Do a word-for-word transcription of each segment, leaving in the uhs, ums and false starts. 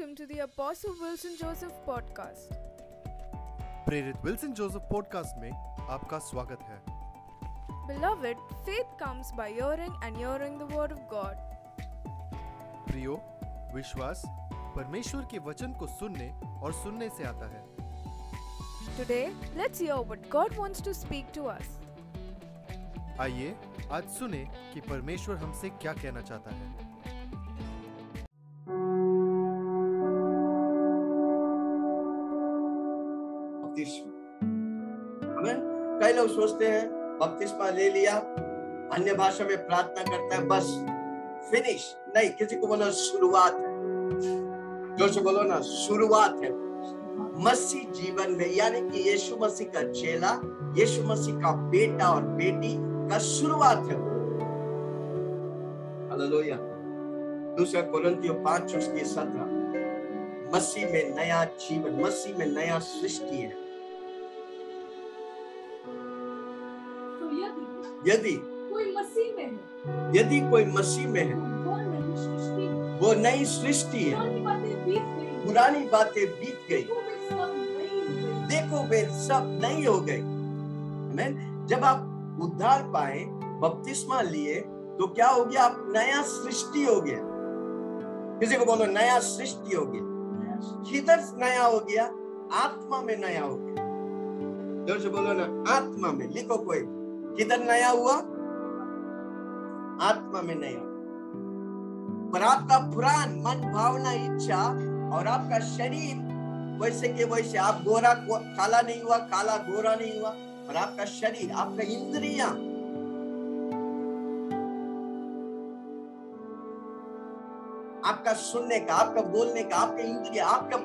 welcome to the Apostle Wilson Joseph podcast. प्रेरित Wilson Joseph podcast में आपका स्वागत है। Beloved, faith comes by hearing and hearing the word of God. प्रियो, विश्वास परमेश्वर के वचन को सुनने और सुनने से आता है। Today, let's hear what God wants to speak to us. आइए आज सुने कि परमेश्वर हमसे क्या कहना चाहता है। कई लोग सोचते हैं बपतिस्मा ले लिया, अन्य भाषा में प्रार्थना करता है, बस फिनिश। नहीं, किसी को बोलो शुरुआत है। जोर से बोलो ना, शुरुआत है। मसीह जीवन में, यानी कि यीशु मसीह का चेला, यीशु मसीह का बेटा और बेटी का शुरुआत है। हालेलुया। दूसरा कोरिन्थियों पांच उसकी सत्रह, मसीह में नया जीवन, मसीह में नया सृष्टि है। यदि कोई मसीह में है, यदि कोई मसीह में है, वो नई सृष्टि है। पुरानी बातें बीत गई, देखो वे सब नई हो गई। आमीन। जब आप उद्धार पाए, बपतिस्मा लिए, तो क्या हो गया? आप नया सृष्टि हो गया। किसी को बोलो नया सृष्टि हो गया। किधर नया हो गया? आत्मा में नया हो गया। जोर से बोलो ना, आत्मा में। लिखो कोई, किधर नया हुआ? आत्मा में नया। पर आपका पुरान मन, भावना, इच्छा और आपका शरीर वैसे के वैसे। आप गोरा काला नहीं हुआ, काला गोरा नहीं हुआ, पर आपका शरीर, आपका इंद्रियां, आपका सुनने का, आपका बोलने का, आपके इंद्रिया, आपका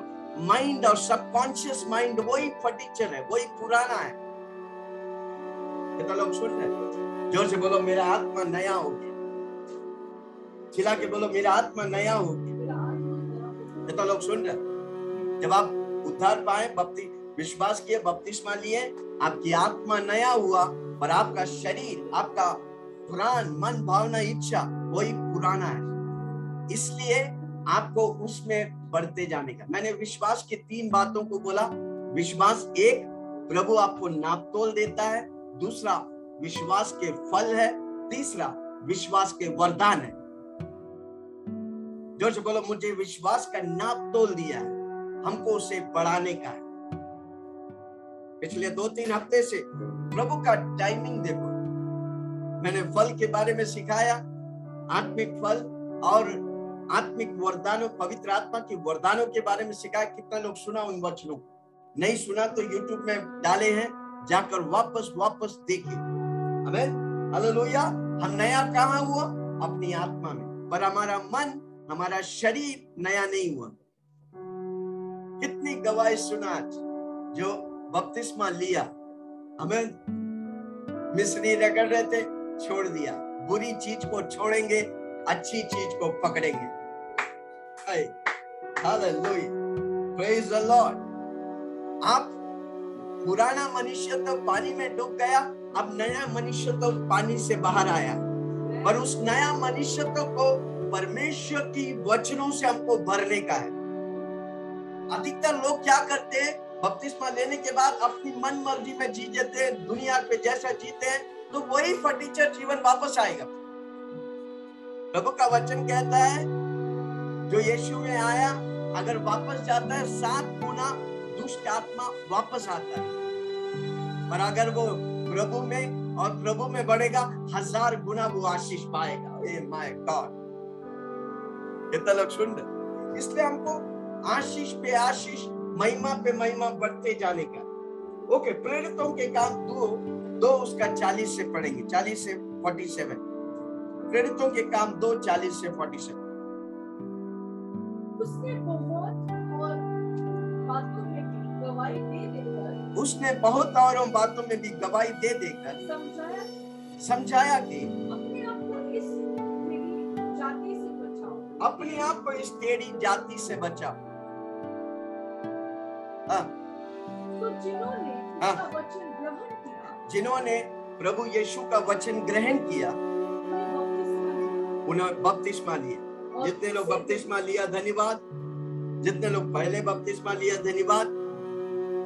माइंड और सबकॉन्शियस माइंड, वही फर्नीचर है, वही पुराना है। कितना लोग सुन रहे? जोर से बोलो, मेरा आत्मा नया हो गया। चिल्ला के बोलो, मेरा आत्मा नया हो गया। कितना लोग सुन रहे? जब आप उद्धार पाए, बपति विश्वास किए, बपतिस्मा लिए, आपकी आत्मा नया हुआ, पर आपका शरीर, आपका पुरान मन, भावना, इच्छा, वही पुराना है। इसलिए आपको उसमें बढ़ते जाने का। मैंने विश्वास की तीन बातों को बोला। विश्वास एक, प्रभु आपको नापतोल देता है। दूसरा विश्वास के फल है। तीसरा विश्वास के वरदान है। जोर से बोलो, मुझे विश्वास का नाप तोल दिया है, हमको उसे बढ़ाने का है। पिछले दो तीन हफ्ते से प्रभु का टाइमिंग देखो। मैंने फल के बारे में सिखाया, आत्मिक फल और आत्मिक वरदानों, पवित्र आत्मा के वरदानों के बारे में सिखाया। कितना लोग सुना उन वचनों को? नहीं सुना तो यूट्यूब में डाले हैं, जाकर वापस वापस देखिए। आमीन, हालेलुया। हम नया कहाँ हुआ? अपनी आत्मा में। पर हमारा मन, हमारा शरीर नया नहीं हुआ। कितनी गवाही सुना आज, जो बपतिस्मा लिया, आमीन, मिस्री रगड़ रहे थे, छोड़ दिया। बुरी चीज को छोड़ेंगे, अच्छी चीज को पकड़ेंगे। Hallelujah, praise the Lord. आप पुराना मनुष्य तो पानी में डूब गया, अब नया मनुष्य तो पानी से बाहर आया। पर उस नया मनुष्य तो को परमेश्वर की वचनों से हमको भरने का है। अधिकतर लोग क्या करते हैं? बपतिस्मा लेने के बाद अपनी मन मर्जी में जी जाते हैं, दुनिया पे जैसा जीते हैं, तो वही फर्नीचर जीवन वापस आएगा। प्रभु का वचन कहता है, जो यीशु में आया, अगर वापस जाता है, सात गुना दुष्ट आत्मा वापस आता है। पर अगर वो प्रभु में और प्रभु में बढ़ेगा, हजार गुना वो आशीष पाएगा। ए माय गॉड, ये तलक सुन। इसलिए हमको आशीष पे आशीष, महिमा पे महिमा बढ़ते जाने का। ओके, प्रेरितों के काम दो दो उसका चालीस से पढ़ेंगे, चालीस से फोर्टी सेवन। प्रेरितों के काम दो, चालीस से फोर्टी सेवन। उसने बहुत और बातों में गवाही दे देकर, उसने बहुत और बातों में भी गवाही दे देकर समझाया समझाया कि अपने आप को इस टेढ़ी जाति से बचाओ। अपने आप को इस टेढ़ी जाति से बचाओ। हां, तो जिन्होंने उसका वचन ग्रहण किया, जिन्होंने प्रभु यीशु का वचन ग्रहण किया, उन्होंने बपतिस्मा लिया। जितने लोग बपतिस्मा लिया, धन्यवाद। जितने लोग पहले बपतिस्मा लिया, धन्यवाद,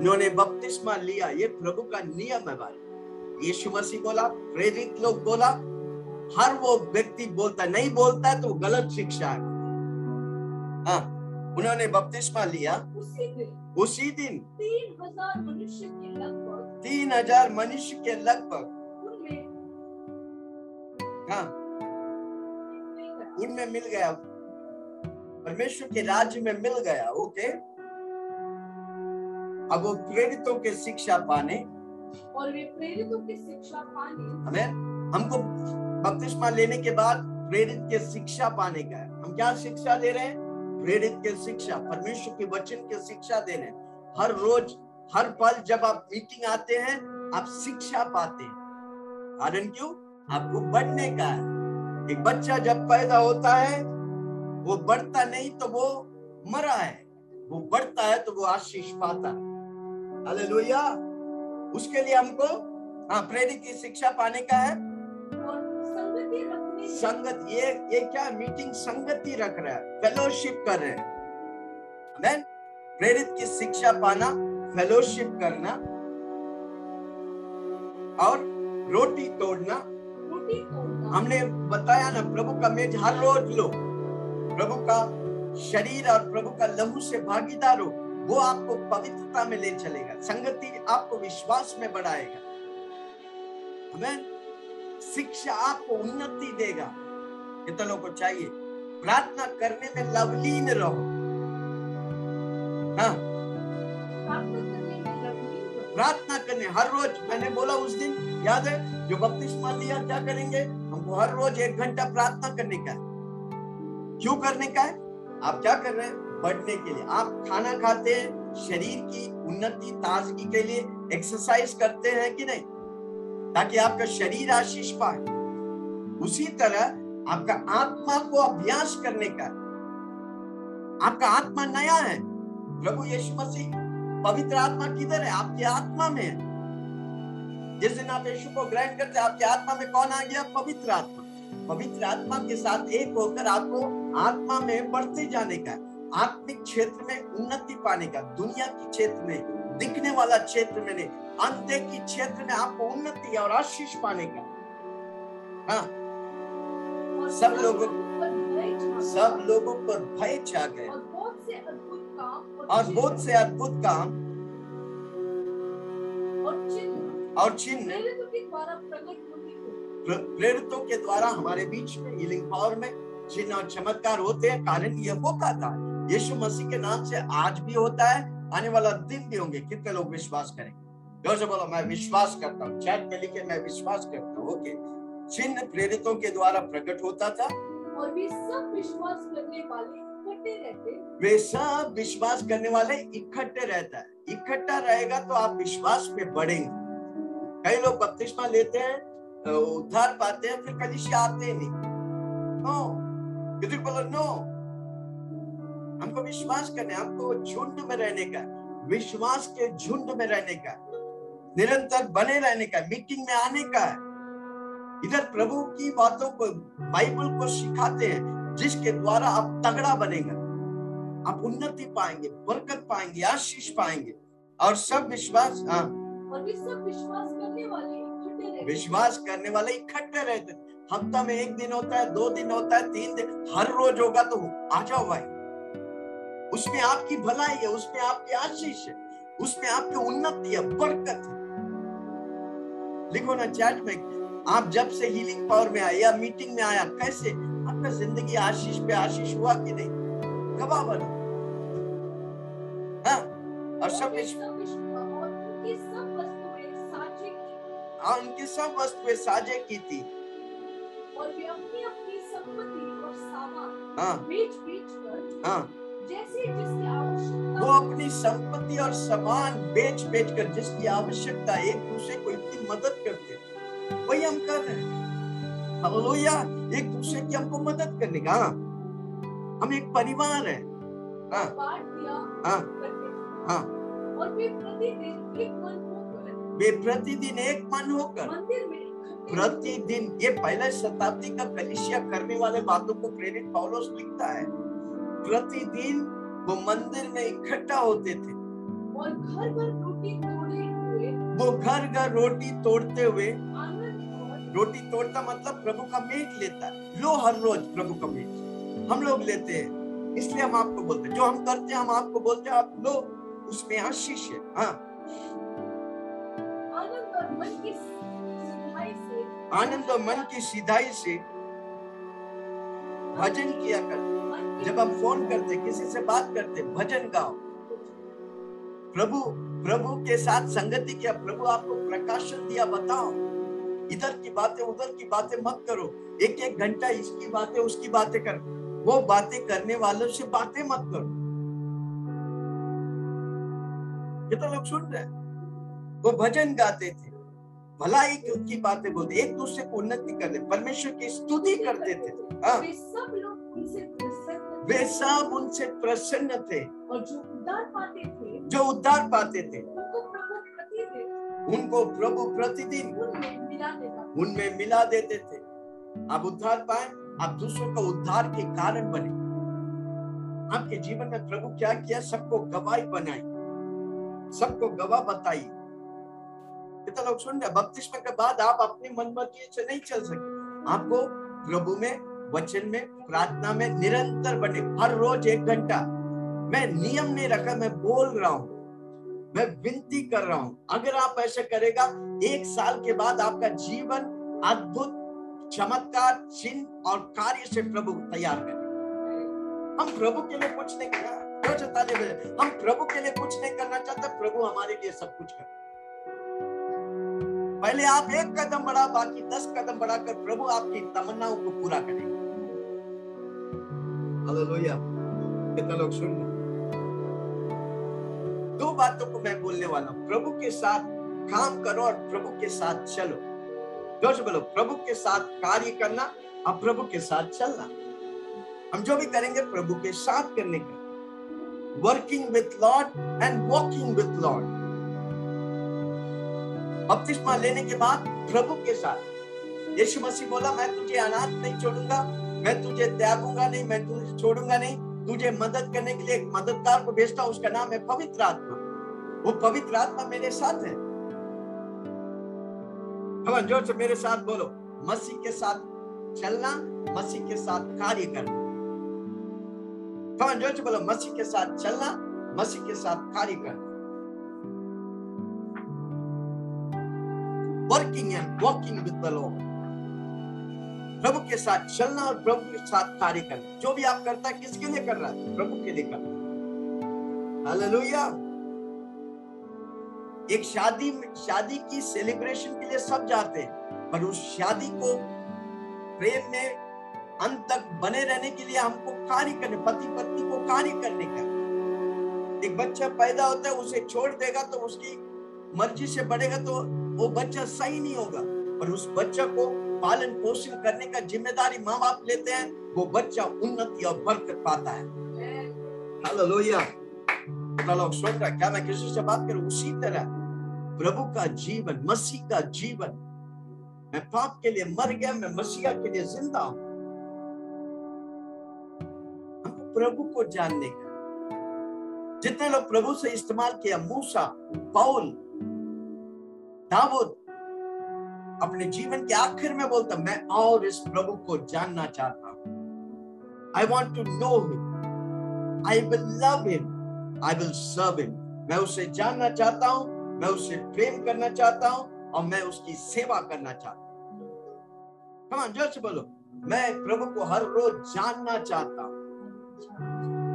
उन्होंने बपतिस्मा लिया। ये प्रभु का नियम है भाई। यीशु मसीह बोला, प्रेरित लोग बोला, हर वो व्यक्ति बोलता नहीं बोलता तो गलत शिक्षा है। हाँ, उन्होंने बपतिस्मा लिया उसी दिन, उसी दिन तीन हजार मनुष्य के लगभग तीन हजार मनुष्य के लगभग हाँ उनमें मिल गया, परमेश्वर के राज्य में मिल गया। ओके, अब वो प्रेरितों के शिक्षा पाने और वे प्रेरितों की शिक्षा पाने, हमें हमको बपतिस्मा लेने के बाद प्रेरित के शिक्षा पाने का है। हम क्या शिक्षा ले रहे हैं? प्रेरित के शिक्षा, परमेश्वर के वचन के शिक्षा दे रहे हैं। हर रोज हर पल जब आप मीटिंग आते हैं आप शिक्षा पाते हैं। कारण क्यों? आपको बढ़ने का है। एक बच्चा जब पैदा होता है वो बढ़ता नहीं तो वो मरा है, वो बढ़ता है तो वो आशीष पाता है। हालेलुया। उसके लिए हमको हाँ प्रेरित की शिक्षा पाने का है। संगति रखने, संगत ये ये क्या मीटिंग संगति रख रहा है, फेलोशिप कर रहे हैं। आमेन। प्रेरित की शिक्षा पाना, फेलोशिप करना और रोटी तोड़ना। रोटी तोड़ना हमने बताया ना, प्रभु का मेज हर रोज लो, प्रभु का शरीर और प्रभु का लहू से भागीदार हो, वो आपको पवित्रता में ले चलेगा। संगति आपको विश्वास में बढ़ाएगा। आमीन। शिक्षा आपको उन्नति देगा। कितनों को चाहिए प्रार्थना करने में लवलीन रहो। हाँ, प्रार्थना करने हर रोज। मैंने बोला उस दिन, याद है, जो बपतिस्मा लिया क्या करेंगे? हमको हर रोज एक घंटा प्रार्थना करने का है। क्यों करने का है? आप क्या कर रहे हैं? बढ़ने के लिए। आप खाना खाते हैं शरीर की उन्नति ताजगी के लिए, एक्सरसाइज करते हैं कि नहीं, ताकि आपका शरीर आशीष पाए। उसी तरह आपका आत्मा को अभ्यास करने का, आपका आत्मा नया है। प्रभु यीशु मसीह पवित्र आत्मा किधर है? आपके आत्मा में है। जिस दिन आप यीशु को ग्रहण करते हैं आपके आत्मा में कौन आ गया? पवित्र आत्मा। पवित्र आत्मा के साथ एक होकर आपको आत्मा में बढ़ते जाने का, आत्मिक क्षेत्र में उन्नति पाने का। दुनिया की क्षेत्र में, दिखने वाला क्षेत्र में नहीं, अंधे की क्षेत्र में आपको उन्नति और आशीष पाने का। हाँ, सब लोगों सब लोगों पर भय छा गया और बहुत से अद्भुत काम और चिन्ह प्रेरितों के द्वारा हमारे बीच में हीलिंग पावर में चिन्ह और चमत्कार होते हैं। कारण यह होता था, यीशु मसीह के नाम से आज भी होता है, आने वाला दिन भी होंगे। कितने लोग विश्वास करेंगे? जोर से बोलो, मैं विश्वास करता हूँ। चैट में लिखे, मैं विश्वास करता हूँ। ओके, चिन्ह प्रेरितों के द्वारा प्रकट होता था और वे सब विश्वास करने वाले इकट्ठे रहते वे सब विश्वास करने वाले इकट्ठे रहता है। इकट्ठा रहेगा तो आप विश्वास में बढ़ेंगे। कई लोग बपतिस्मा लेते हैं, उद्धार पाते हैं, फिर कलीसिया आते ही नहीं। नो, किधर बोलो नो। हमको विश्वास करने, हमको झुंड में रहने का, विश्वास के झुंड में रहने का, निरंतर बने रहने का, मीटिंग में आने का। इधर प्रभु की बातों को, बाइबल को सिखाते हैं, जिसके द्वारा आप तगड़ा बनेगा, आप उन्नति पाएंगे, बरकत पाएंगे, आशीष पाएंगे और सब विश्वास हाँ और भी सब विश्वास करने वाले विश्वास करने वाले इकट्ठे रहते। हफ्ता में एक दिन होता है, दो दिन होता है, तीन दिन, हर रोज होगा तो आ जाओ भाई। उसमें आपकी भलाई है, उसमें आपकी आशीष है, उसमें आपकी उन्नति है, बरकत है। लिखो ना चैट में, आप जब से हीलिंग पावर में आए या मीटिंग में आया, कैसे आपका जिंदगी आशीष पे आशीष हुआ कि नहीं? गवाह बनो। हाँ, और सब और उनकी सब वस्तुएं साझे की थी और वे अपनी अपनी संपत्ति और सामान बेच-बेच कर जैसे जिसकी आवश्यकता, वो अपनी संपत्ति और सामान बेच-बेच कर जिसकी आवश्यकता, एक दूसरे को इतनी मदद करते। वही हम कर रहे हैं। हालेलुया। एक दूसरे की हमको मदद करने का, हम एक परिवार है। हाँ हाँ हाँ और वे प्रतिदिन एक मन वे प्रतिदिन एक मन होकर प्रतिदिन। ये पहले शताब्दी का कलीसिया करने वाले बातों को प्रेरित पौलुस लिखता है। प्रतिदिन वो मंदिर में इकट्ठा होते थे और घर घर रोटी तोड़े हुए, वो घर घर रोटी तोड़ते हुए, रोटी तोड़ता मतलब प्रभु का मीट लेता है। लो हर रोज प्रभु का मीट हम लोग लेते हैं, इसलिए हम आपको बोलते हैं जो हम करते हैं हम आपको बोलते हैं आप लो, उसमें आशीष है। हाँ, आनंद और मन की सीधाई से, आनंद और मन की सीधाई से भजन किया करते। जब हम फोन करते किसी से बात करते भजन गाओ, प्रभु प्रभु के साथ संगति किया, प्रभु आपको प्रकाशन दिया, बताओ इधर की बातें उधर की बातें मत करो, एक एक घंटा इसकी बातें उसकी बातें करो, वो बातें करने वालों से बातें मत करो। ये तो लोग सुन रहे, वो भजन गाते थे, भलाई की बातें बोलते, एक दूसरे को उन्नति करते, परमेश्वर की स्तुति करते थे। आ, वे सब लोग उनसे प्रसन्न, वे सब उनसे प्रसन्न थे और जो उद्धार पाते थे, जो उद्धार पाते थे उनको प्रभु प्रतिदिन उनमें मिला देते थे। आप उद्धार पाए, आप दूसरों का उद्धार के कारण बने। आपके जीवन में प्रभु क्या किया, सबको गवाह बनाई, सबको गवाह बताई। कितना लोग सुन रहे, बपतिस्मा के बाद आप अपनी मनमर्जी से नहीं चल सकते, आपको प्रभु में, वचन में, प्रार्थना में निरंतर बने। हर रोज एक घंटा, मैं नियम नहीं रखा, मैं बोल रहा हूँ, मैं विनती कर रहा हूँ। अगर आप ऐसा करेगा एक साल के बाद आपका जीवन अद्भुत चमत्कार, चिन्ह और कार्य से प्रभु तैयार करें। हम प्रभु के लिए कुछ नहीं करना, हम प्रभु के लिए कुछ नहीं करना चाहते, प्रभु हमारे लिए सब कुछ करते। पहले आप एक कदम बढ़ा, बाकी दस कदम बढ़ाकर प्रभु आपकी तमन्नाओं को पूरा करेंगे। हालेलुया, कितना लोग सुन रहे। दो बातों को मैं बोलने वाला हूँ, प्रभु के साथ काम करो और प्रभु के साथ चलो। जोर से बोलो, प्रभु के साथ कार्य करना और प्रभु के साथ चलना। हम जो भी करेंगे प्रभु के साथ करने का, working with Lord and walking with Lord. बपतिस्मा लेने के बाद प्रभु के साथ यीशु मसीह बोला, मैं तुझे अनाथ नहीं छोड़ूंगा, मैं तुझे त्यागूंगा नहीं, मैं तुझे छोड़ूंगा नहीं। तुझे मदद करने के लिए एक मददगार को भेजता हूं, उसका नाम है पवित्र आत्मा। वो पवित्र आत्मा मेरे साथ है। हम जोर से मेरे साथ बोलो, मसीह के साथ चलना, मसीह के साथ कार्य करना। हम जोर से बोलो, मसीह के साथ चलना, मसीह के साथ कार्य करना। Working and walking with the Lord, प्रभु के साथ चलना और प्रभु के साथ कार्य करना। जो भी आप करता है किसके लिए कर रहा है, प्रभु के लिए कर रहा है। हालेलुया। एक शादी में, शादी की सेलिब्रेशन के लिए सब जाते हैं, पर उस शादी को प्रेम में अंत तक बने रहने के लिए हमको कार्य करने, पति पत्नी को कार्य करने का। एक बच्चा पैदा होता है, उसे छोड़ देगा तो उसकी मर्जी से बढ़ेगा तो वो बच्चा सही नहीं होगा, पर उस बच्चा को पालन पोषण करने का जिम्मेदारी माँ बाप लेते हैं, वो बच्चा उन्नति और बरकत पाता है। हालेलुया। क्या मैं किसी से बात करूं, उसी तरह प्रभु का जीवन, मसीह का जीवन, मैं पाप के लिए मर गया, मैं मसीहा के लिए जिंदा हूं। हमको प्रभु को जानने का, जितने लोग प्रभु से इस्तेमाल किया, मूसा, पौल, दाऊद, अपने जीवन के आखिर में बोलता, मैं और इस प्रभु को जानना चाहता हूं। I want to know him, I will love him, I will serve him। मैं उसे जानना चाहता हूं, मैं उसे प्रेम करना चाहता हूं और मैं उसकी सेवा करना चाहता हूं। Come on, जोर से बोलो, मैं प्रभु को हर रोज जानना चाहता हूं,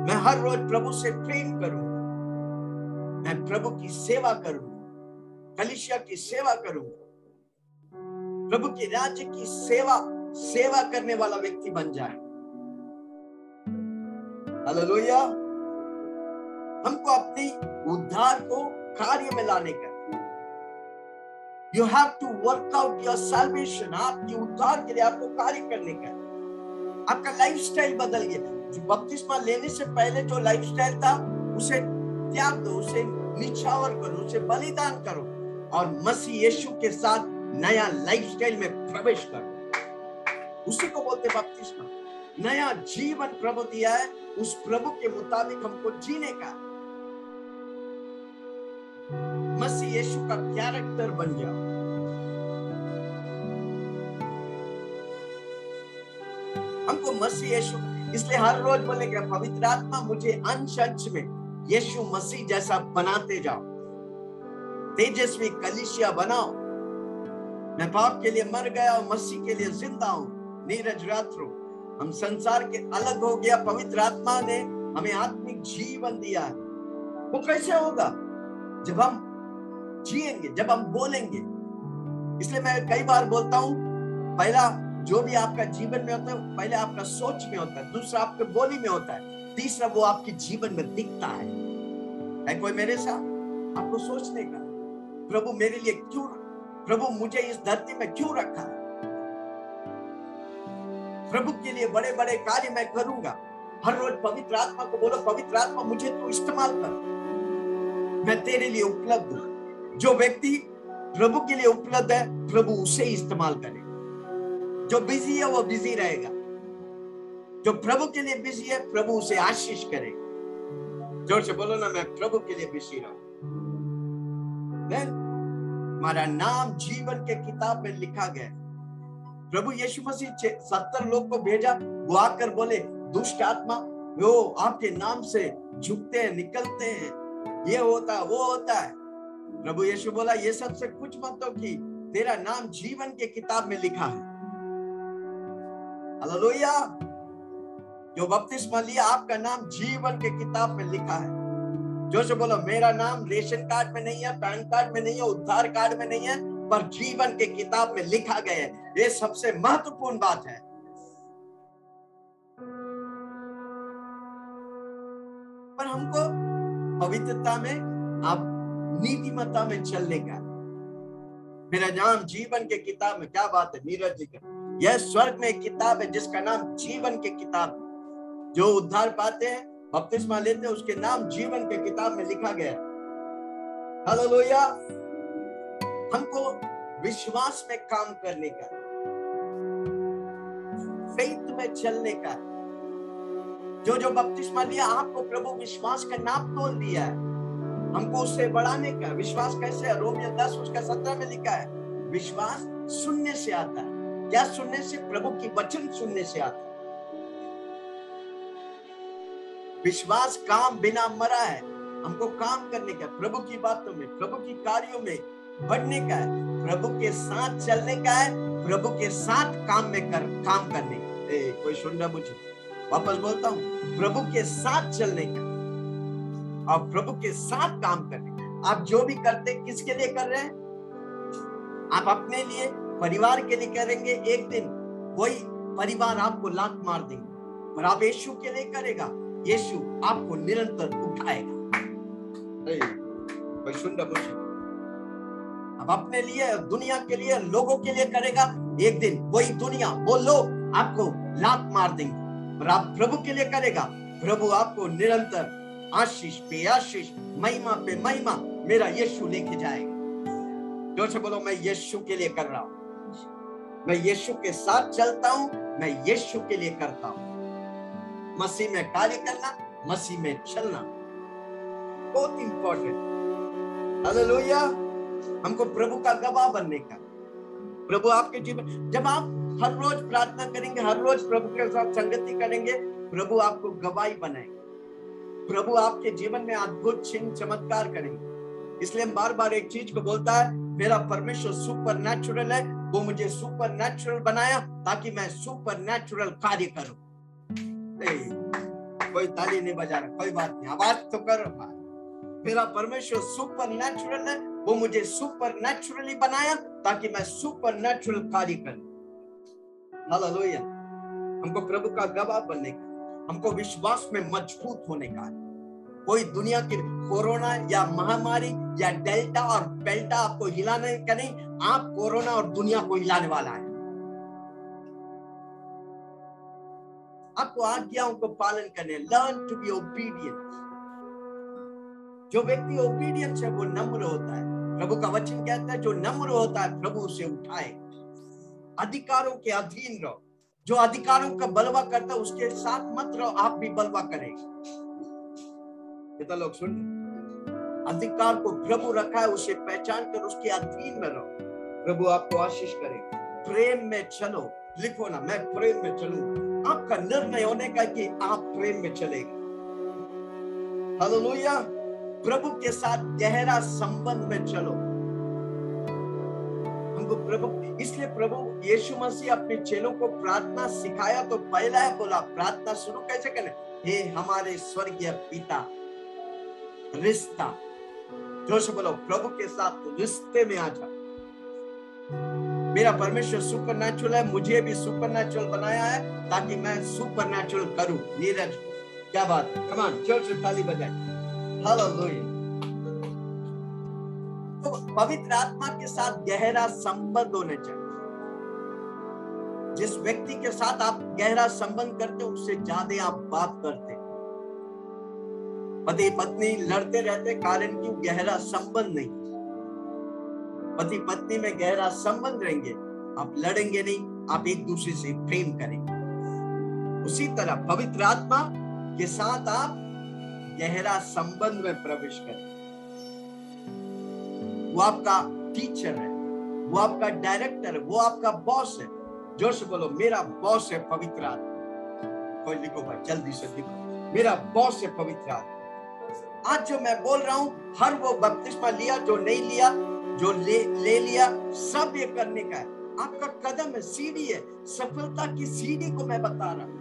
मैं हर रोज प्रभु से प्रेम करूं, मैं प्रभु की सेवा करूं, कलीसिया की सेवा करूंगा, प्रभु के राज्य की सेवा सेवा करने वाला व्यक्ति बन जाए। हालेलुया। हमको अपने उद्धार को कार्य में लाने का, you have to work out your salvation. आपके उद्धार के लिए आपको कार्य करने का, आपका लाइफस्टाइल बदल गया। बपतिस्मा लेने से पहले जो लाइफस्टाइल था उसे त्याग दो, उसे निछावर करो, उसे बलिदान करो और मसीह यीशु के साथ नया लाइफस्टाइल में प्रवेश करो। उसी को बोलते बपतिस्मा। नया जीवन प्रभु दिया है, उस प्रभु के मुताबिक हमको जीने का, मसीह यीशु का कैरेक्टर बन जाओ। हमको मसीह यीशु, इसलिए हर रोज बोलेगा पवित्र आत्मा मुझे अंश अंश में यीशु मसीह जैसा बनाते जाओ, तेजस्वी कलीसिया बनाओ। मैं पाप के लिए मर गया और मसीह के लिए जिंदा हूं। नीरज रात्रो, हम संसार के अलग हो गया, पवित्र आत्मा ने हमें आत्मिक जीवन दिया है। वो कैसे होगा? जब हम जिएंगे, जब हम बोलेंगे। इसलिए मैं कई बार बोलता हूं, पहला जो भी आपका जीवन में होता है, पहले आपका सोच में होता है, दूसरा आपके बोली में होता है, तीसरा वो आपके जीवन में दिखता है। है कोई मेरे साथ? आपको सोचने का, प्रभु मेरे लिए क्यों, प्रभु मुझे इस धरती में क्यों रखा है, प्रभु के लिए बड़े बड़े कार्य मैं करूंगा। हर रोज पवित्र आत्मा को बोलो, पवित्र आत्मा मुझे तू इस्तेमाल कर, मैं तेरे लिए उपलब्ध हूं। जो व्यक्ति प्रभु के लिए उपलब्ध है, प्रभु उसे इस्तेमाल करेगा। जो बिजी है वो बिजी रहेगा, जो प्रभु के लिए बिजी है प्रभु उसे आशीष करेगा। जोर से बोलो ना, मैं प्रभु के लिए बिजी रहूं। देन हमारा नाम जीवन के किताब में लिखा गया। प्रभु यीशु मसीह सत्तर लोग को भेजा, वो आकर बोले दुष्ट आत्मा वो आपके नाम से झुकते हैं, निकलते हैं, ये होता वो होता है। प्रभु यीशु बोला ये सबसे कुछ मत हो कि तेरा नाम जीवन के किताब में लिखा है। हालेलुया। जो बपतिस्मा लिया, आपका नाम जीवन के किताब में लिखा है। जोश बोलो, मेरा नाम रेशन कार्ड में नहीं है, पैन कार्ड में नहीं है, उद्धार कार्ड में नहीं है, पर जीवन के किताब में लिखा गया है। ये सबसे महत्वपूर्ण बात है। पर हमको पवित्रता में, आप नीतिमत्ता में चलने का। मेरा नाम जीवन के किताब में, क्या बात है नीरज जी का। यह स्वर्ग में एक किताब है जिसका नाम जीवन के किताब। जो उद्धार पाते हैं, बपतिस्मा लेते हैं, उसके नाम जीवन के किताब में लिखा गया है। हालेलुया। हमको विश्वास में काम करने का, फेथ में चलने का। जो जो बपतिस्मा लिया, आपको प्रभु विश्वास का नाप तोल दिया है, हमको उससे बढ़ाने का। विश्वास कैसे है? रोमियो दस उसका सत्रह में लिखा है, विश्वास सुनने से आता है। क्या सुनने से? प्रभु की वचन सुनने से आता है। विश्वास काम बिना मरा है, हमको काम करने का, प्रभु की बातों में, प्रभु की कार्यों में बढ़ने का है, प्रभु के साथ चलने का है, प्रभु के साथ काम में कर काम करने का। ए, कोई सुन रहा? मुझे वापस बोलता हूँ, प्रभु के साथ चलने का और प्रभु के साथ काम करने का। आप जो भी करते किसके लिए कर रहे हैं? आप अपने लिए, परिवार के लिए करेंगे। एक दिन वही परिवार आपको लात मार देंगे, पर आप यीशु के लिए करेगा, यीशु आपको निरंतर उठाएगा। अब अपने लिए, दुनिया के लिए, लोगों के लिए करेगा, एक दिन वही दुनिया, वो लोग आपको लात मार देंगे, पर आप प्रभु के लिए करेगा, प्रभु आपको निरंतर आशीष पे आशीष, महिमा पे महिमा, मेरा यीशु लेके जाएगा। जोर से बोलो, मैं यीशु के लिए कर रहा हूँ, मैं यीशु के साथ चलता हूँ, मैं यीशु के लिए करता हूँ। मसीह में कार्य करना, मसीह में चलना बहुत इंपॉर्टेंट। हालेलुया। हमको प्रभु का गवाह बनने का। प्रभु आपके जीवन, जब आप हर रोज प्रार्थना करेंगे, हर रोज प्रभु के साथ संगति करेंगे, प्रभु आपको गवाही बनाएंगे, प्रभु आपके जीवन में अद्भुत चिन्ह चमत्कार करेंगे। इसलिए हम बार बार एक चीज को बोलता है, मेरा परमेश्वर सुपर नेचुरल है, वो मुझे सुपर नेचुरल बनाया ताकि मैं सुपर नेचुरल कार्य करूं। कोई ताली नहीं बजा रहा, कोई बात नहीं, आवाज तो करो। मेरा परमेश्वर सुपर नेचुरल है, वो मुझे सुपर नेचुरली बनाया ताकि मैं सुपर नेचुरल कार्य करूं। हालेलुया। हमको प्रभु का गवाह बनने का, हमको विश्वास में मजबूत होने का। कोई दुनिया के कोरोना या महामारी या डेल्टा और बेल्टा आपको हिलाने का नहीं, आप कोरोना और दुनिया को हिलाने वाला है। आपको आज्ञाओं को पालन करने, लर्न टू बी ओबीडियंट। जो व्यक्ति ओबीडियंट है वो नम्र होता है। प्रभु का वचन कहता है जो नम्र होता है प्रभु उसे उठाए। अधिकारों के अधीन रहो, जो अधिकारों का बलवा करता है उसके साथ मत रहो, आप भी बलवा करेंगे। कितना लोग सुन, अधिकार को प्रभु रखा है, उसे पहचान कर उसके अधीन में रहो। प्रभु आपको आशीष करेगा। प्रेम में चलो, लिखो ना, मैं प्रेम में चलूंगा। आपका निर्णय होने का कि आप प्रेम में चलेंगे। हालेलुया। प्रभु के साथ गहरा संबंध में चलो। हमको प्रभु, इसलिए प्रभु यीशु मसीह अपने चेलों को प्रार्थना सिखाया, तो पहला है बोला प्रार्थना शुरू कैसे करें, हे हमारे स्वर्गीय पिता। रिश्ता, जोश बोलो, प्रभु के साथ रिश्ते में आ जा। मेरा परमेश्वर सुपरनैचुरल है, मुझे भी सुपरनैचुरल बनाया है ताकि मैं सुपरनैचुरल करूं। नीरज, क्या बात है, कम ऑन, चल से ताली बजाए। हालेलुया। तो पवित्र आत्मा के साथ गहरा संबंध होने चाहिए। जिस व्यक्ति के साथ आप गहरा संबंध करते हो उससे ज्यादा आप बात करते। पति पत्नी लड़ते रहते कारण कि गहरा संबंध नहीं। पति पत्नी में गहरा संबंध रहेंगे, आप लड़ेंगे नहीं, आप एक दूसरे से प्रेम करेंगे। उसी तरह पवित्र आत्मा के साथ आप गहरा संबंध में प्रवेश करें। वो आपका टीचर है, वो आपका डायरेक्टर है, वो आपका बॉस है। जोर से बोलो, मेरा बॉस है पवित्र आत्मा। कोई लिखो भाई, जल्दी से लिखो, मेरा बॉस है पवित्र आत्मा। आज जो मैं बोल रहा हूँ, हर वो बपतिस्मा लिया, जो नहीं लिया, जो ले ले लिया, सब ये करने का है। आपका कदम है, सीढ़ी है, सफलता की सीढ़ी को मैं बता रहा हूं।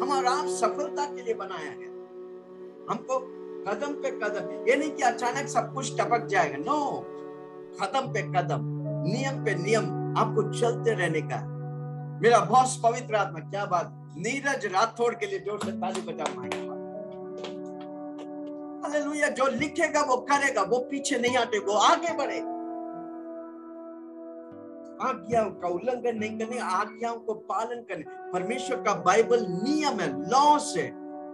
हमारा आप सफलता के लिए बनाया गया। हमको कदम पे कदम, ये नहीं कि अचानक सब कुछ टपक जाएगा। नो, कदम पे कदम, नियम पे नियम, आपको चलते रहने का है। मेरा बॉस पवित्र आत्मा। क्या बात, नीरज राठौड़ के लिए जोर से ताली बजाओ। हालेलुया। जो लिखेगा वो करेगा, वो पीछे नहीं हटे, वो आगे बढ़ेगा। आज्ञाओं का उल्लंघन नहीं करने, आज्ञाओं को पालन करने, परमेश्वर का बाइबल नियम है, लॉस है,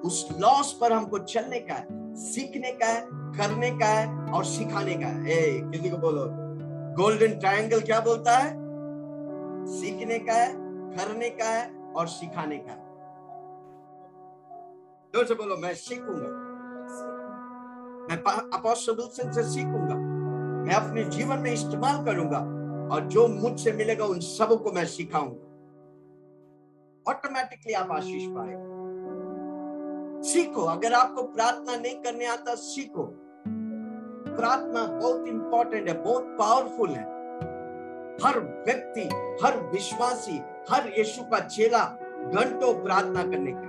उस लॉस पर हमको चलने का है, सीखने का है, करने का है और सिखाने का है। ए, किसी को बोलो, गोल्डन ट्रायंगल क्या बोलता है? सीखने का है, करने का है और सिखाने का है। जोर से बोलो, मैं सीखूंगा, मैं अपोस्टल विल्सन से सीखूंगा, मैं अपने जीवन में इस्तेमाल करूंगा और जो मुझसे मिलेगा उन सबों को मैं सिखाऊंगा। ऑटोमेटिकली आप आशीष पाएंगे। सीखो, अगर आपको प्रार्थना नहीं करने आता, सीखो। प्रार्थना बहुत इंपॉर्टेंट है, बहुत पावरफुल है। हर व्यक्ति, हर विश्वासी, हर यीशु का चेला घंटों प्रार्थना करने का।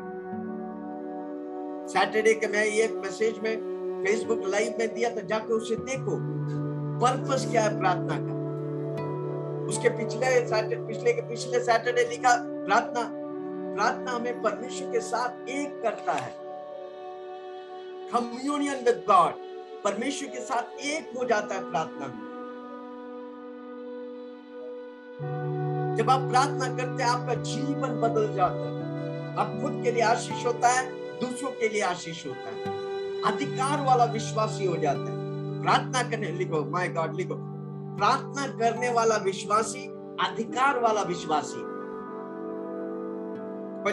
सैटरडे के मैं ये मैसेज में फेसबुक लाइव में दिया था, जाके उसे देखो। पर्पस क्या है प्रार्थना का? उसके पिछले पिछले के पिछले सैटरडे लिखा, प्रार्थना प्रार्थना हमें परमेश्वर के साथ एक करता है। कम्युनियन विद गॉड, परमेश्वर के साथ एक हो जाता है प्रार्थना में। जब आप प्रार्थना करते हैं आपका जीवन बदल जाता है। आप खुद के लिए आशीष होता है, दूसरों के लिए आशीष होता है। अधिकार वाला विश्वासी हो जाता है प्रार्थना करने। लिखो, माय गॉड, लिखो, प्रार्थना करने वाला विश्वासी, अधिकार वाला विश्वासी।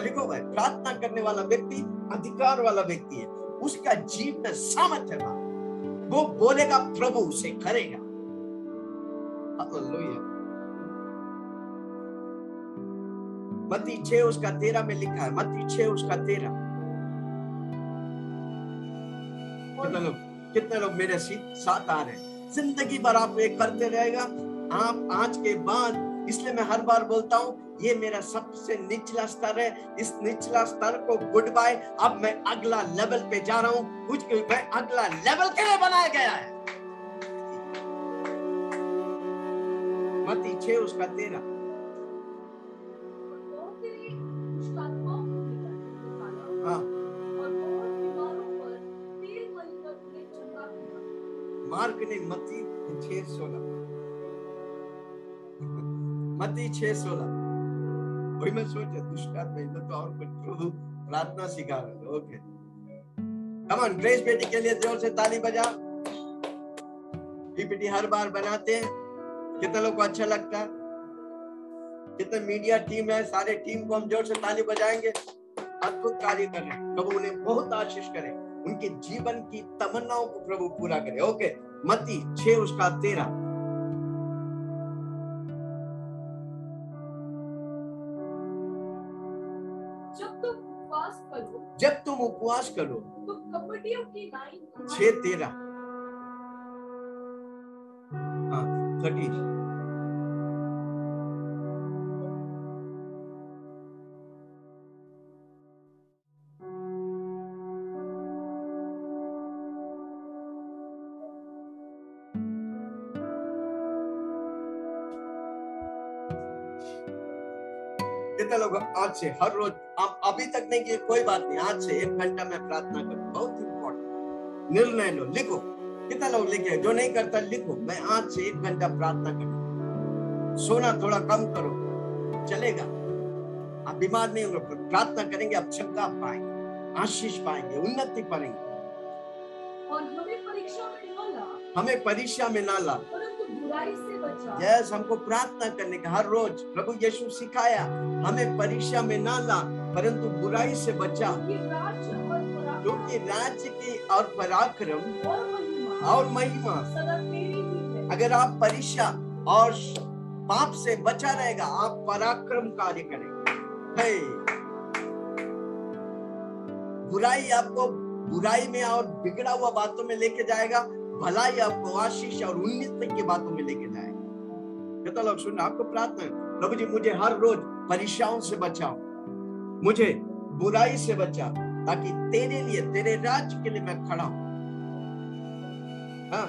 लिखो भाई, प्रार्थना करने वाला व्यक्ति अधिकार वाला व्यक्ति है, उसका जीवन में सामर्थ्य है। वो बोलेगा, प्रभु उसे करेगा। हालेलुया। मत्ती छह उसका तेरह में लिखा है, मत्ती छह उसका तेरह। कितने लोग कितने लोग मेरे साथ आ रहे हैं? जिंदगी भर आप ये करते रहेगा आप आज के बाद। इसलिए मैं हर बार बोलता हूँ, ये मेरा सबसे निचला स्तर है, इस निचला स्तर को गुड बाय, अब मैं अगला लेवल पे जा रहा हूँ। कुछ मैं अगला लेवल के लिए बनाया गया है। मत्ती छह उसका तेरह। हाँ, मार्ग ने मत्ती छह सोलह, मत्ती छह सोलह। वही मैं सोचा, दुष्टात में तो और कुछ, प्रभु प्रार्थना सिखा रहे। ओके, कम ऑन, ग्रेस बेटी के लिए जोर से ताली बजा। पीपीटी हर बार बनाते हैं, कितने लोग को अच्छा लगता है? जितने मीडिया टीम है सारे टीम को हम जोर से ताली बजाएंगे। अद्भुत कार्य करें, प्रभु उन्हें बहुत आशीष करें, उनके जीवन की तमन्नाओं को प्रभु पूरा करे। ओके, मत्ती छह उसका तेरह। जब तुम उपवास करो, तुम कपटियों की नाई छह तेरह हाँ थर्टीन लोग आज से हर रोज आप अभी तक नहीं किए कोई बात नहीं, आज से एक घंटा मैं प्रार्थना करूं। बहुत इंपॉर्टेंट निर्णय लो, लिखो। कितना लोग लिखे? जो नहीं करता लिखो, मैं आज से एक घंटा प्रार्थना करूं। सोना थोड़ा कम करो, चलेगा, आप बीमार नहीं होंगे। प्रार्थना करेंगे आप छक्का पाएंगे, आशीष पाएंगे, उन्नति पाएंगे। और हमें परीक्षा में ना ला, हमें परीक्षा में ना ला, बुराई से बचा। यस, हमको प्रार्थना करने का हर रोज प्रभु यीशु सिखाया, हमें परीक्षा में ना ला परंतु बुराई से बचा, क्योंकि राज्य की और पराक्रम और महिमा सदा तेरी ही है। अगर आप परीक्षा और पाप से बचा रहेगा, आप पराक्रम कार्य करेंगे। बुराई आपको बुराई में और बिगड़ा हुआ बातों में लेके जाएगा, भलाई आपको आशीष और उन्नति की बातों में लेके जाएगा। कितना लोग सुन, आपको प्रार्थना, प्रभु जी मुझे हर रोज परीक्षाओं से बचाओ, मुझे बुराई से बचा, ताकि तेरे लिए, तेरे राज्य के लिए मैं खड़ा हूं। हाँ,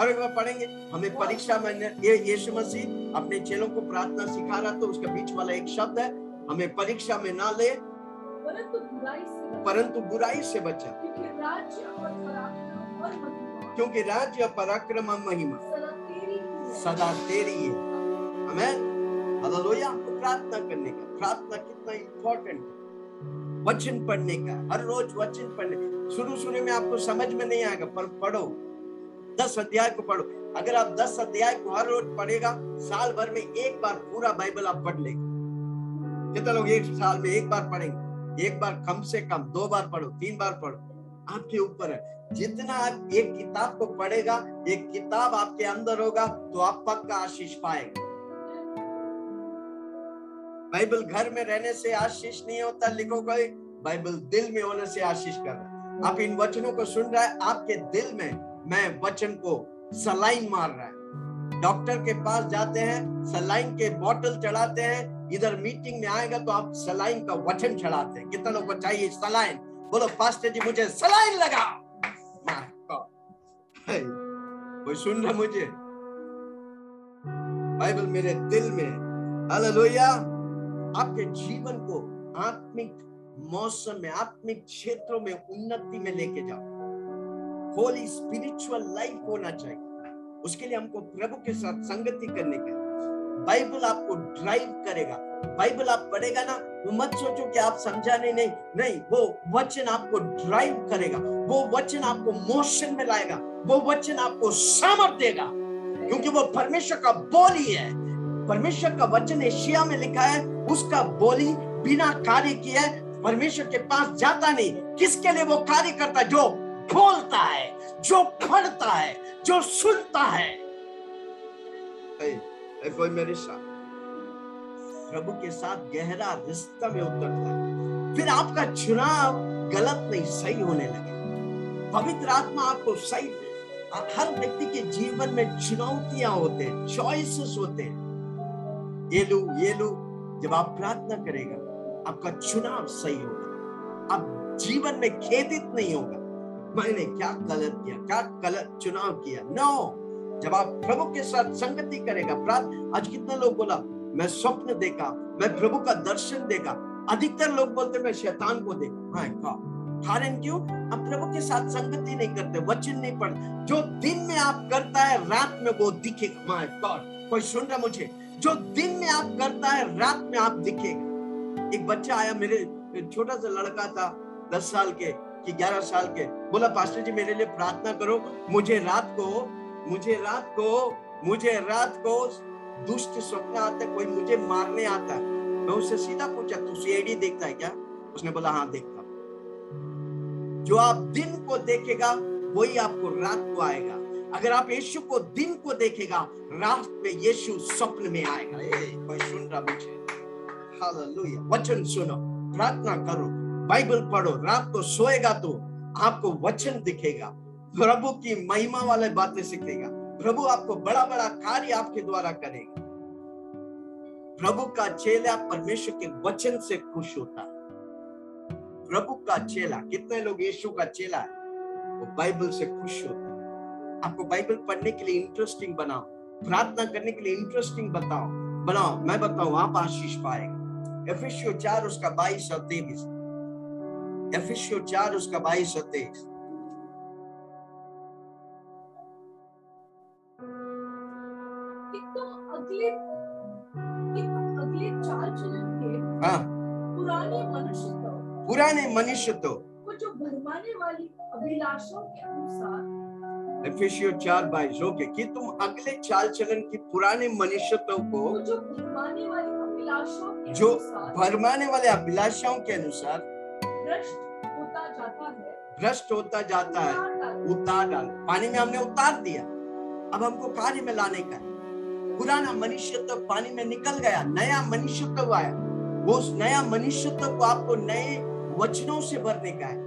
और एक बार पढ़ेंगे हमें परीक्षा में। ये यीशु मसीह अपने चेलों को प्रार्थना सिखा रहा, तो उसके बीच वाला एक शब्द है, हमें परीक्षा में ना ले परंतु बुराई से बचा, क्योंकि राज्य पराक्रम महिमा सदा तेरी है। आमीन, हालेलुया। आपको प्रार्थना करने का, प्रार्थना कितना इम्पोर्टेंट है, वचन पढ़ने का, हर रोज वचन पढ़ने। शुरू शुरू में आपको समझ में नहीं आएगा, पर पढ़ो, दस अध्याय को पढ़ो। अगर आप दस अध्याय को हर रोज पढ़ेगा, साल भर में एक बार पूरा बाइबल आप पढ़ लेगा। कितना लोग एक साल में एक बार पढ़ेंगे? एक बार कम से कम दो बार पढ़ो, तीन बार पढ़ो, आपके ऊपर है। जितना आप एक किताब को पढ़ेगा, एक किताब आपके अंदर होगा, तो आप पक्का आशीष पाएंगे। बाइबल घर में रहने से आशीष नहीं होता, लिखोगे, बाइबल दिल में होने से आशीष कर रहा है। आप इन वचनों को सुन रहा है, आपके दिल में मैं वचन को सलाइन मार रहा है। डॉक्टर के पास जाते हैं, सलाइन के बॉटल चढ़ाते हैं, इधर मीटिंग में आएगा तो आप सलाइन का वचन चढ़ाते हैं। कितना लोग चाहिए सलाइन? बोलो पास्टर जी मुझे सलाइन लगा। कोई सुन रहा? मुझे बाइबल मेरे दिल में। हालेलुया। आपके जीवन को आत्मिक मौसम में, आत्मिक क्षेत्रों में, उन्नति में लेके जाओ। होली स्पिरिचुअल लाइफ होना चाहिए, उसके लिए हमको प्रभु के साथ संगति करने का। बाइबल आपको ड्राइव करेगा। बाइबल आप पढ़ेगा ना, वो मत सोचो कि आप समझाने नहीं, नहीं, वो वचन आपको ड्राइव करेगा, वो वचन आपको मोशन में लाएगा, वो वचन आपको सामर्थ देगा, क्योंकि वो परमेश्वर का बोली है। परमेश्वर का वचन एशिया में लिखा है, उसका बोली बिना कार्य किए परमेश्वर के पास जाता नहीं। किसके लिए वो कार्य करता? जो बोलता है, जो पढ़ता है, जो सुनता है। ए, ए, कोई मेरे साथ प्रभु के साथ गहरा रिश्ता में उतरता है, फिर आपका चुनाव गलत नहीं, सही होने लगे। पवित्र आत्मा आपको सही, हर व्यक्ति के जीवन में चुनौतियां होते हैं, चॉइसेस होते हैं, ये लू ये लू। जब आप प्रार्थना करेगा, आपका चुनाव सही होगा, आप जीवन में खेदित नहीं होगा, मैंने क्या गलत किया, क्या गलत चुनाव किया। नो, जब आप प्रभु के साथ संगति करेगा, प्रार्थना। आज कितने लोग बोला मैं स्वप्न देखा, मैं प्रभु का दर्शन देखा? अधिकतर लोग बोलते मैं शैतान को देखा। हाँ, का कारण क्यों? आप प्रभु के साथ संगति नहीं करते, वचन नहीं पढ़ते। जो दिन में आप करता है, रात में वो दिखेगा। माय गॉड, कोई सुन रहा मुझे? जो दिन में आप करता है, रात में आप दिखेगा। एक बच्चा आया, मेरे छोटा सा लड़का था, दस साल के कि ग्यारह साल के, बोला पास्टर जी मेरे लिए प्रार्थना करो, मुझे रात को मुझे रात को मुझे रात को दुष्ट स्वप्न आता है, कोई मुझे मारने आता है, मैं उससे सीधा पूछा तू सीआईडी देखता है क्या? उसने बोला हाँ देखता। जो आप दिन को देखेगा वही आपको रात को आएगा। अगर आप यीशु को दिन को देखेगा, रात में यीशु स्वप्न में आएगा। कोई सुन रहा मुझे? हालेलुया। वचन सुनो, प्रार्थना करो, बाइबल पढ़ो, रात को सोएगा तो आपको वचन दिखेगा, प्रभु की महिमा वाले बातें सीखेगा, प्रभु आपको बड़ा बड़ा कार्य आपके द्वारा करेगा। प्रभु का चेला परमेश्वर के वचन से खुश होता है। प्रभु का चेला, कितने लोग यीशु का चेला है वो बाइबल से खुश होता है। आपको बाइबल पढ़ने के लिए इंटरेस्टिंग बनाओ, प्रार्थना करने के लिए इंटरेस्टिंग बताओ बनाओ मैं बताऊं, आप आशीष पाएंगे। एफिसियों चार उसका बाईस और तेईस, एफिसियों चार उसका बाईस और तेईस। अगले अगले चार जन्म के हाँ पुराने मनुष्य तो पुराने मनुष्य तो वो जो भरमाने वाली अभिलाषाओं के अनुसार, एफिसियों चार बाईस ओके, कि तुम अगले चाल चलन की पुराने मनुष्यों को जो भरमाने वाली अभिलाषाओं के जो भरमाने वाले अभिलाषाओं के अनुसार भ्रष्ट होता जाता है, भ्रष्ट होता जाता है उतार डाल। पानी में हमने उतार दिया, अब हमको कार्य में लाने का। पुराना मनुष्यत्व पानी में निकल गया, नया मनुष्यत्व आया। वो उस नया मनुष्यत्व को आपको नए वचनों से भरने का है।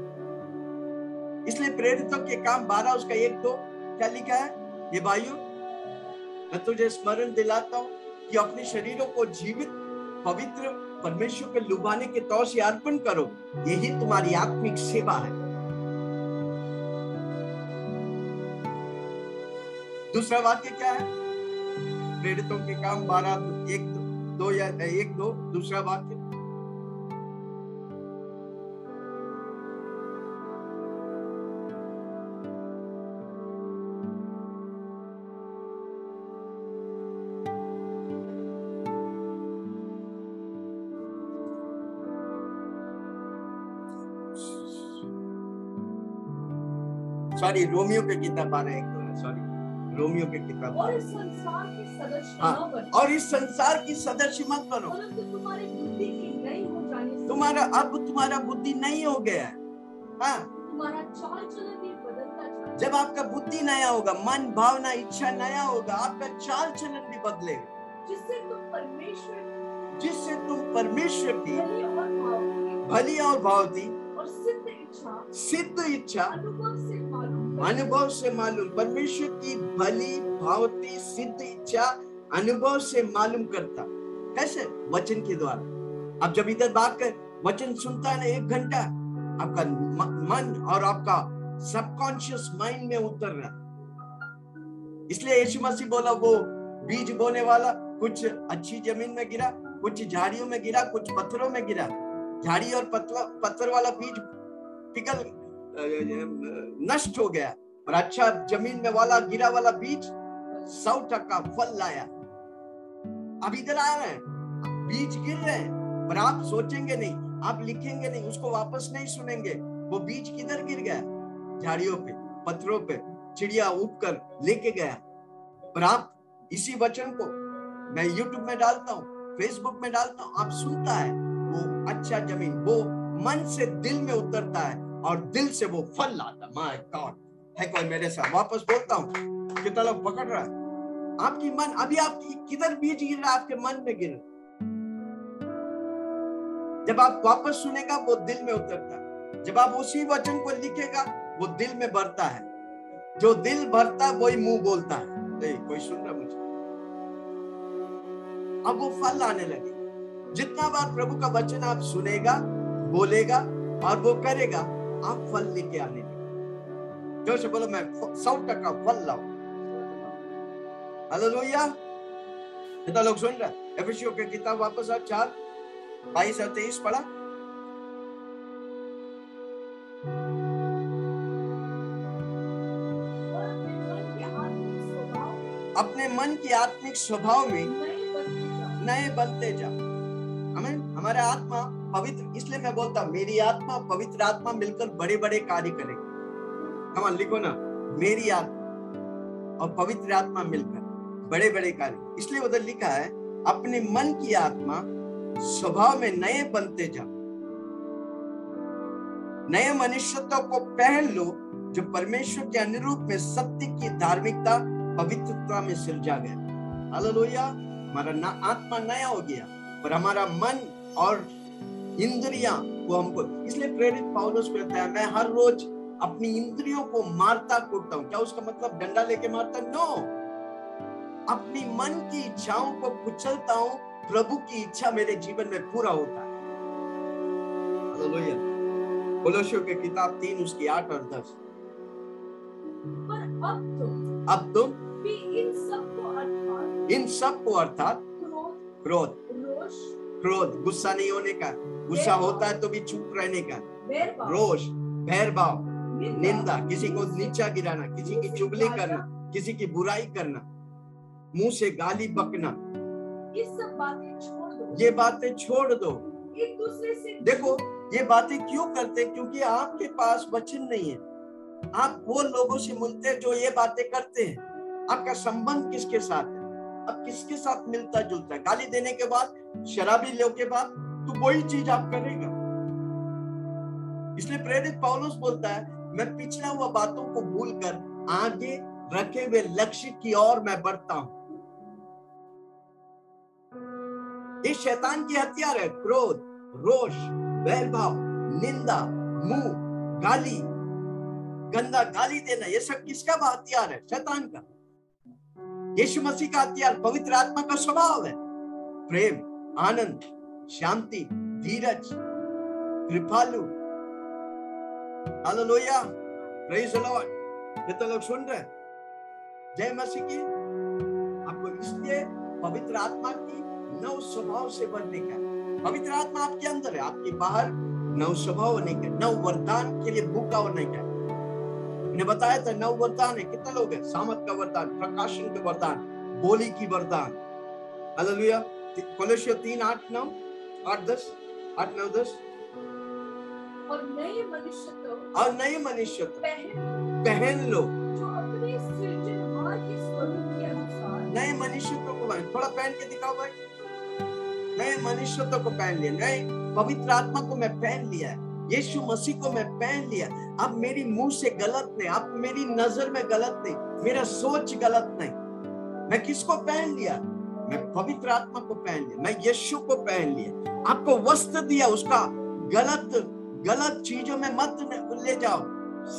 इसलिए प्रेरितों के काम बारह उसका एक दो क्या लिखा है? ये भाइयों मैं तुझे स्मरण दिलाता हूँ कि अपने शरीरों को जीवित पवित्र परमेश्वर के लुभाने के तौर से अर्पण करो, यही तुम्हारी आत्मिक सेवा है। दूसरा वाक्य क्या है? प्रेरितों के काम बारह एक दो या एक दो दूसरा वाक्य। सॉरी रोमियो के किताब बारह एक दो, सॉरी रोमियो के किताब। और इस संसार की सदृश हाँ, और इस संसार की सदृश मत बनो। तुम्हारी बुद्धि की नहीं हो जाने से तुम्हारा अब तुम्हारा बुद्धि नहीं हो गया है हाँ। तुम्हारा चाल चलन भी बदलता जाएगा। जब आपका बुद्धि नया होगा, मन भावना इच्छा नया होगा, आपका चाल चलन भी बदलेगा, जिससे तुम परमेश्वर जिससे तुम परमेश्वर की भली और भावती और सिद्ध इच्छा सिद्ध इच्छा अनुभव से मालूम परमेश्वर की भली भावती सिद्ध इच्छा अनुभव से मालूम करता। कैसे? वचन के द्वारा। अब जब इधर बात कर वचन सुनता है ना एक घंटा, आपका मन और आपका सबकॉन्शियस माइंड में उतर रहा। इसलिए यीशु मसीह बोला वो बीज बोने वाला कुछ अच्छी जमीन में गिरा, कुछ झाड़ियों में गिरा, कुछ पत्थरों में गिरा। झाड़ी और पत्थर वाला बीज पिघल नष्ट हो गया, और अच्छा जमीन में वाला गिरा वाला बीज सौ टका फल लाया। अब इधर आ रहे हैं, बीज गिर रहे हैं, पर आप सोचेंगे नहीं, आप लिखेंगे नहीं, उसको वापस नहीं सुनेंगे। वो बीज किधर गिर गया? झाड़ियों पे, पत्थरों पे, चिड़िया उप कर लेके गया। पर आप इसी वचन को मैं यूट्यूब में डालता हूँ, फेसबुक में डालता हूँ, आप सुनता है, वो अच्छा जमीन वो मन से दिल में उतरता है और दिल से वो फल लाता। माय गॉड, है कोई मेरे साथ? वापस बोलता हूँ, कितना लोग पकड़ रहा है? आपकी मन अभी आपकी किधर बीज गिर रहा है? आपके मन में गिर। जब आप वापस सुनेगा वो दिल में उतरता है। जब आप उसी वचन को लिखेगा वो दिल में भरता है। जो दिल भरता है वही मुंह बोलता है। नहीं कोई सुन रहा मुझे? अब वो फल लाने लगे। जितना बार प्रभु का वचन आप सुनेगा, बोलेगा और वो करेगा, आप फल लेके आने लगे। जोर से बोलो, मैं सौ टका फल लाऊं। हालेलुया। कितना लोग सुन रहे हैं? एफिसियों की किताब वापस आप चार बाईस और तेईस पढ़ा। अपने मन की आत्मिक स्वभाव में नए बनते जाओ। हमें हमारा आत्मा पवित्र, इसलिए मैं बोलता हूँ मेरी आत्मा पवित्र आत्मा मिलकर बड़े बड़े कार्य करेगी। कमाल लिखो ना, मेरी आत्मा और पवित्र आत्मा मिलकर बड़े बड़े कार्य। इसलिए उधर लिखा है, अपने मन की आत्मा स्वभाव में नए बनते जाओ, नए मनुष्यत्व को पहन लो जो परमेश्वर के अनुरूप में सत्य की धार्मिकता पवित्रता में सिरजा गया। हालेलुया। हमारा ना आत्मा नया हो गया, पर हमारा मन और इंद्रियां को हमको, इसलिए प्रेरित पौलुस कहता है मैं हर रोज अपनी इंद्रियों को मारता कूटता हूँ। क्या उसका मतलब डंडा लेके मारता? नो, अपनी मन की इच्छाओं को कुचलता हूँ, प्रभु की इच्छा मेरे जीवन में पूरा होता है। हालेलुया। कुलसियों के किताब तीन उसकी आठ और दस। पर अब तुम अब तुम भी इन सबको अर्थात इन सबको अर्थात क्रोध, रोष, क्रोध गुस्सा नहीं होने का, गुस्सा होता है तो भी चुप रहने का, रोष, भेदभाव, निंदा, किसी को नीचा गिराना, किसी की चुगली करना, किसी की बुराई करना, मुंह से गाली बकना, ये सब बातें छोड़ दो। ये बातें छोड़ दो। एक दूसरे से, देखो ये बातें क्यों करते? क्योंकि आपके पास वचन नहीं है। आप वो लोगों से मिलते हैं जो ये बातें करते हैं। आपका संबंध किसके साथ है? आप किसके साथ मिलता जुलता है? गाली देने के बाद, शराबी लोग के बाद तो वही चीज आप करेगा। इसलिए प्रेरित पौलुस बोलता है, मैं पिछला हुआ बातों को भूलकर आगे रखे हुए लक्ष्य की ओर मैं बढ़ता हूं। ये शैतान की हथियार है, क्रोध, रोष, भेदभाव, निंदा, मुंह, गाली, गंदा गाली देना, ये सब किसका हथियार है? शैतान का। यीशु मसीह का हथियार पवित्र आत्मा का स्वभाव है, प्रेम, आनंद, शांति, धीरज, कृपालु। Hallelujah, praise the Lord. कितने लोग सुन रहे? जय मसीह की। आपको इसलिए पवित्र आत्मा की नव स्वभाव से बनने का, पवित्र आत्मा आपके अंदर है, आपके बाहर नव स्वभाव होने का, नव वरदान के लिए भूखा होने का। मैंने बताया था नव वरदान है, कितने लोग हैं? सामत का वरदान, प्रकाशन का वरदान, बोली की वरदान। हालेलुया। कुलसियों तीन आठ नौ आठ दस आठ नौ दस और नए मनुष्यत्व और नए मनुष्यत्व पहन पहन लो जो अपने सृजनहार के स्वरूप के अनुसार। नए मनुष्यत्व को पहन, थोड़ा पहन के दिखाओ भाई। नए मनुष्यत्व को पहन लिया, नए पवित्र आत्मा को मैं पहन लिया, यीशु मसीह को मैं पहन लिया। अब मेरी मुंह से गलत नहीं, अब मेरी नजर में गलत नहीं, मेरा सोच गलत नहीं। मैं किसको पहन लिया? मैं पवित्र आत्मा को पहन लिया, मैं यीशु को पहन लिया। आपको वस्त्र दिया, उसका गलत गलत चीजों में मत ले जाओ,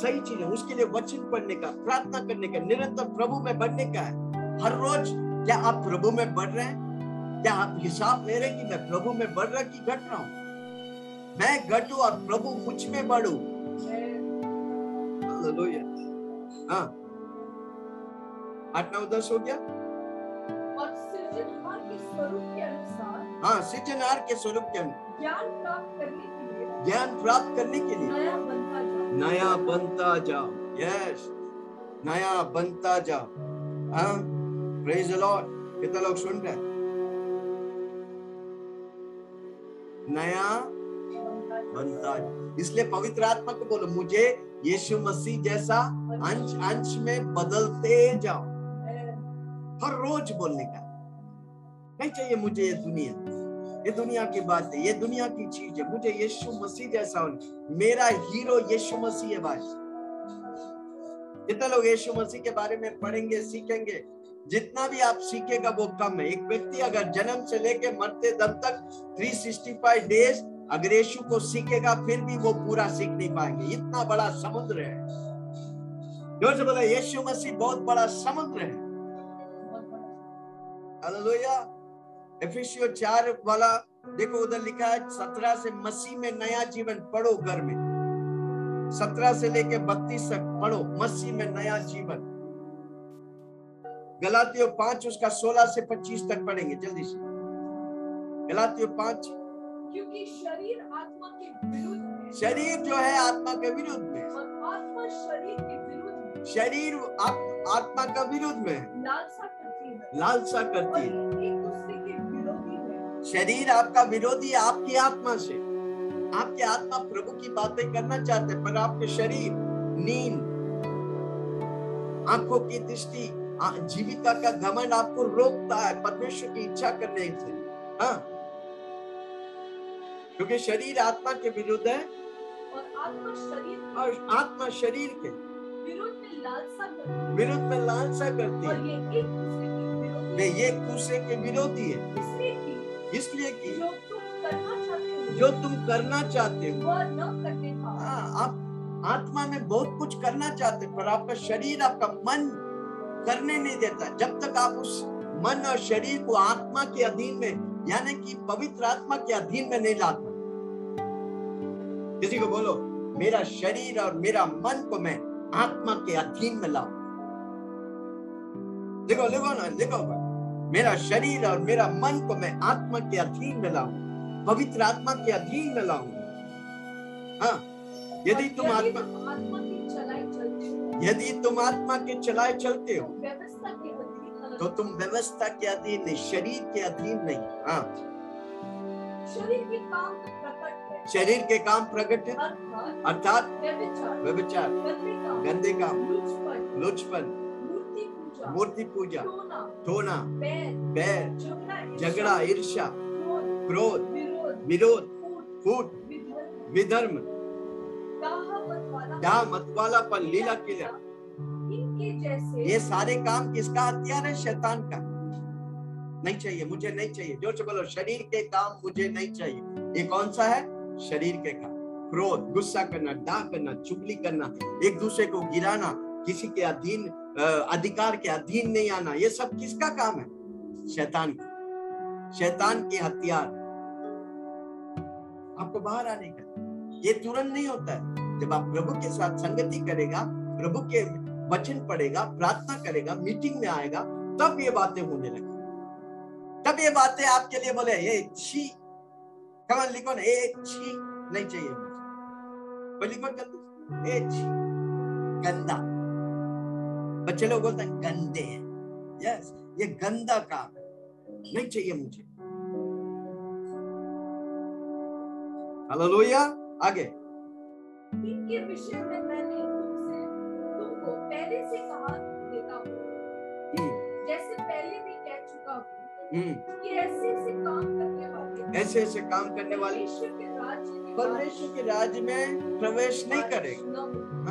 सही चीजें। उसके लिए वचन पढ़ने का, प्रार्थना करने का, निरंतर प्रभु में बढ़ने का है हर रोज। क्या आप प्रभु में बढ़ रहे हैं? क्या आप हिसाब ले रहे हैं कि मैं प्रभु में बढ़ रहा कि घट रहा हूं? मैं घटू और प्रभु मुझ में बढ़ू। हालेलुया। हाँ, आठ नौ दस हो गया। और सृजनहार के स्वरूप के अनुसार, हाँ, सृजनहार के स्वरूप के अनुसार ज्ञान प्राप्त करने के लिए ज्ञान प्राप्त करने के लिए नया बनता जाओ, नया बनता जाओ। यस, नया बनता जाओ। हाँ, प्रेज द लॉर्ड। कितने लोग सुन रहे? नया बनता जाओ। इसलिए पवित्र आत्मा को बोलो, मुझे यीशु मसीह जैसा अंश अंश में बदलते जाओ। हर रोज बोलने का नहीं चाहिए, मुझे ये दुनिया, ये दुनिया की बात है, ये दुनिया की चीज है, मुझे यीशु मसीह जैसा होना। मेरा हीरो यीशु मसीह है भाई। कितने लोग यीशु मसीह के बारे में पढ़ेंगे, सीखेंगे? जितना भी आप सीखेगा वो कम है। एक व्यक्ति अगर जन्म से लेके मरते दम तक तीन सौ पैंसठ डेज अगर यीशु को सीखेगा फिर भी वो पूरा सीख नहीं पाएंगे। इतना बड़ा समुद्र है। जोर से बोला, यीशु मसीह बहुत बड़ा समुद्र है। हालेलुया। एफिसियों चार वाला देखो, उधर लिखा है सत्रह से, मसीह में नया जीवन पढ़ो। घर में सत्रह से लेके बत्तीस तक पढ़ो, मसीह में नया जीवन। गलातियों पांच उसका सोलह से पच्चीस तक पढ़ेंगे, जल्दी से। गलातियों पांच। क्योंकि शरीर आत्मा के विरुद्ध है, शरीर जो है आत्मा के विरुद्ध में, और आत्मा शरीर के विरुद्ध में, शरीर आत्मा का विरुद्ध में लालसा करती है, लालसा करती है। शरीर आपका विरोधी है आपकी आत्मा से। आपकी आत्मा प्रभु की बातें करना चाहते, पर आपके शरीर, नींद, आंखों की दृष्टि, जीविका का घमंड आपको रोकता है परमेश्वर की इच्छा करने से, हाँ, क्योंकि शरीर आत्मा के विरुद्ध है और आत्मा शरीर और आत्मा शरीर के विरुद्ध में लालसा करती विरुद्ध में लालसा करती है और ये एक दूसरे के विरोधी है, ये एक दूसरे के विरोधी है, इसलिए कि इसलिए कि जो तुम करना चाहते हो जो तुम करना चाहते हो वह न करते हो। हाँ, आप आत्मा में बहुत कुछ करना चाहते पर आपका शरीर आपका मन करने नहीं देता। जब तक आप उस मन और शरीर को आत्मा के अधीन में यानी कि पवित्र आत्मा के अधीन में नहीं लाता, किसी को बोलो मेरा शरीर और मेरा मन को मैं आत्मा के अधीन में लाओ। देखो लिखो ना लिखो मेरा शरीर और मेरा मन को मैं आत्मा के अधीन में लाऊ, पवित्र आत्मा के अधीन में लाऊ। हाँ, यदि तुम आत्मा यदि तुम आत्मा के चलाए चलते हो तो तुम व्यवस्था के अधीन नहीं, शरीर के अधीन नहीं। हाँ, शरीर के काम प्रकट है, शरीर के काम प्रकट है अर्थात व्यभिचार, गंदे काम, लुचपन, मूर्ति पूजा, टोना, बैर, झगड़ा, ईर्ष्या, क्रोध, विरोध, फूट, विधर्म, मतवालापन, लीला किला, इनके जैसे ये सारे काम किसका हथियार है? शैतान का। नहीं चाहिए, मुझे नहीं चाहिए। जोर से बोलो शरीर के काम मुझे नहीं चाहिए। ये कौन सा है? शरीर के काम। क्रोध, गुस्सा करना, डाह करना, चुगली करना, एक दूसरे को गिराना, किसी के अधीन अधिकार के अधीन नहीं आना, ये सब किसका काम है? शैतान का, शैतान के हथियार। आपको बाहर आने का ये तुरंत नहीं होता है। जब आप प्रभु के साथ संगति करेगा, प्रभु के वचन पढ़ेगा, प्रार्थना करेगा, मीटिंग में आएगा, तब ये बातें होने लगी, तब ये बातें आपके लिए बोले ये छी कमल लिखो ना, ये छी नहीं चाहिए मुझे, लिखो जल्दी ये छी गंदा। बच्चे लोग बोलते हैं गंदे हैं, यस ये गंदा काम है, नहीं चाहिए मुझे। हालेलुया। आगे इनके विषय में मैंने तुमसे तुमको पहले से कहा देता हूँ, जैसे पहले भी कह चुका हूँ कि ऐसे ऐसे काम करने वाले ऐसे ऐसे काम करने वाले परमेश्वर के राज्य में प्रवेश नहीं करेगा।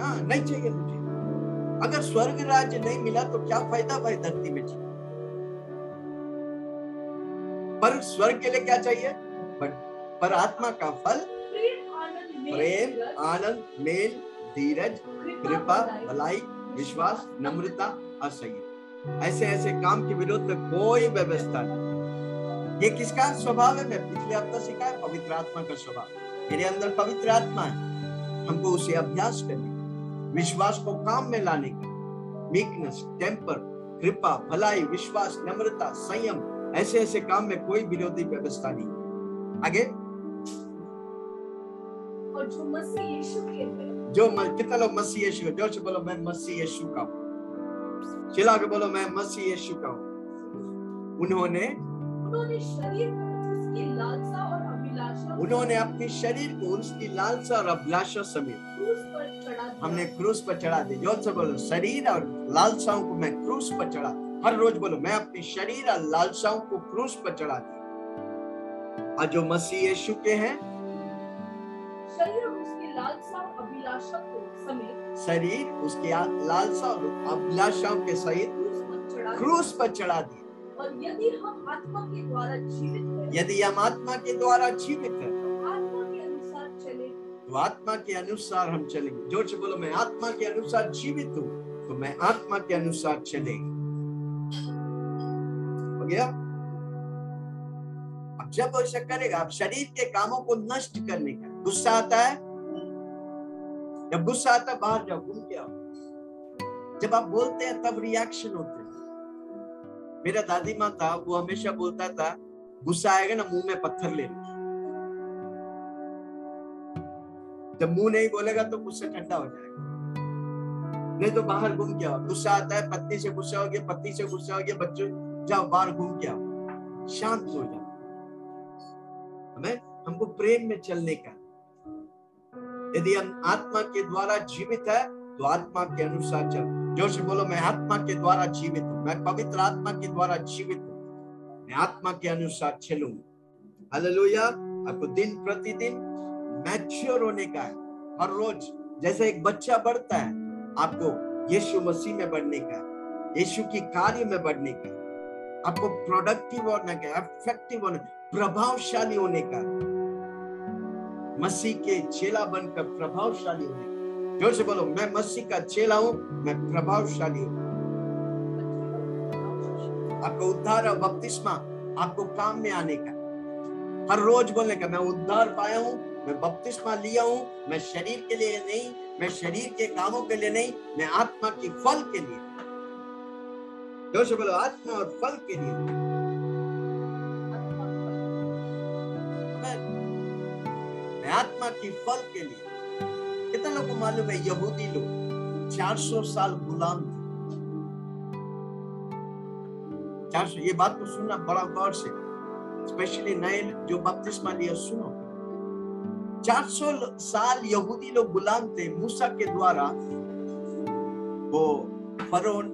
हाँ, नहीं चाहिए मुझे। अगर स्वर्ग राज्य नहीं मिला तो क्या फायदा भाई धरती में जीने? पर स्वर्ग के लिए क्या चाहिए? पर आत्मा का फल प्रेम, आनंद, मेल, धीरज, कृपा, भलाई, विश्वास, नम्रता और संयम। ऐसे ऐसे काम के विरोध में कोई व्यवस्था नहीं। ये किसका स्वभाव है? मैं पिछले हफ्ता सिखाया पवित्र आत्मा का स्वभाव। मेरे अंदर पवित्र आत्मा है, हमको उसे अभ्यास करने का, विश्वास को काम में लाने का, मीकनेस, टेम्पर, कृपा, भलाई, विश्वास, नम्रता, संयम, ऐसे ऐसे काम में कोई विरोधी व्यवस्था नहीं। आगे और जो मसीह यीशु के हैं, जो कितना लोग मसीह यीशु है? जोर से बोलो मैं मसीह यीशु का हूँ, चिल्ला के बोलो मैं मसीह यीशु का हूँ। उन्होंने उन्होंने शरीर उसकी लालसा और अभिलाषा उन्होंने अपने शरीर को उसकी लालसा और अभिलाषा समेत क्रूस पर चढ़ा दिया। हमने क्रूस पर चढ़ा दिया। जोर से बोलो शरीर और लालसाओं को मैं क्रूस पर चढ़ा। हर रोज बोलो मैं अपने शरीर और लालसाओं को क्रूस पर चढ़ा दिया। और जो मसीह यीशु के हैं शरीर उसकी लालसा और अभिलाषा को समेत शरीर उसके लालसा और अभिलाषाओं के सहित क्रूस पर चढ़ा दिया। और यदि हम आत्मा के द्वारा जीवित हैं यदि हम आत्मा के द्वारा जीवित हैं तो आत्मा के अनुसार चले तो आत्मा के अनुसार हम चलेंगे। जोर से बोलो मैं आत्मा के अनुसार जीवित हूँ तो मैं आत्मा के अनुसार चलेंगे। हो गया? अब जब ऐसा करेगा आप शरीर के कामों को नष्ट करने का। गुस्सा आता है, जब गुस्सा आता है बाहर जाओ, घूम के आओ। जब आप बोलते हैं तब रिएक्शन होते हैं। मेरा दादी माँ था, वो हमेशा बोलता था गुस्सा आएगा ना मुंह में पत्थर ले लो। जब मुंह नहीं बोलेगा तो गुस्सा ठंडा हो जाएगा, नहीं तो बाहर घूम के आओ। गुस्सा आता है, पत्नी से गुस्सा हो गया, पति से गुस्सा हो गया, बच्चों जाओ बाहर घूम के आओ, शांत हो जाओ। हमें हमको प्रेम में चलने का। यदि हम आत्मा के द्वारा जीवित है तो आत्मा के अनुसार चल। जोर से बोलो, मैं आत्मा के द्वारा जीवित हूँ, मैं पवित्र आत्मा के द्वारा जीवित हूँ, मैं आत्मा के अनुसार चलूंगा। हालेलुया। आपको दिन प्रतिदिन मैच्योर होने का है, हर रोज जैसे एक बच्चा बढ़ता है आपको यीशु मसीह में बढ़ने का है, यीशु की कार्य में बढ़ने का है, आपको प्रोडक्टिव होने का, इफेक्टिव होने, प्रभावशाली होने का, मसीह के चेला बनकर प्रभावशाली होने का। जोर से बोलो, मैं मसीह का चेला हूं, मैं प्रभावशाली हूं। आपको उद्धार और बपतिस्मा आपको काम में आने का, हर रोज बोलने का, मैं उद्धार पाया हूं, मैं बपतिस्मा लिया हूं, मैं शरीर के लिए नहीं, मैं शरीर के कामों के लिए नहीं, मैं आत्मा की फल के लिए। जोर से बोलो, आत्मा और फल के लिए। मैं आत्मा की फल के लिए। कितना लोगों को मालूम है, यहूदी लोग चार सौ साल गुलाम थे। चार सौ, ये बात को सुनना बड़ा गौर से, स्पेशली नए जो बपतिस्मा लिए सुनो। चार सौ साल यहूदी लोग गुलाम थे। मूसा के द्वारा वो फरोन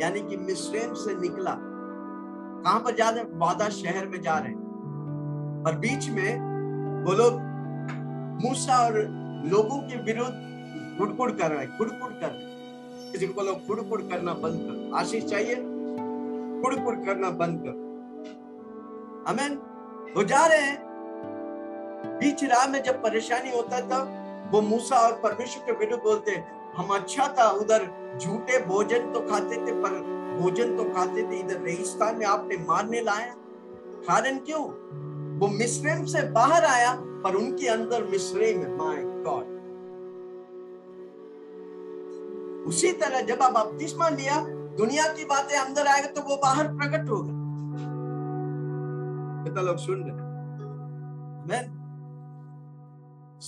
यानी कि मिस्रेम से निकला, कहां पर जा रहे, वादा शहर में जा रहे, पर बीच में वो लोग मूसा और लोगों के विरुद्ध कुड़कुड़ कर रहे हैं, कुड़कुड़ कर रहे हैं। किसी को लोग कुड़कुड़ करना बंद कर, आशीष चाहिए, कुड़कुड़ करना बंद कर। आमीन। वो जा रहे हैं, बीच राह में जब परेशानी होता था वो मूसा और परमेश्वर के विरुद्ध बोलते हैं, हम अच्छा था उधर झूठे भोजन तो खाते थे, पर भोजन तो खाते थे, इधर रेगिस्तान में आपने मारने लाया। कारण क्यों? वो मिस्रेम से बाहर आया पर उनके अंदर मिस्रेम है। My God. उसी तरह जब आप बपतिस्मा लिया, दुनिया की बातें अंदर आएगा तो वो बाहर प्रकट होगा। कितना लोग सुन रहे हैं?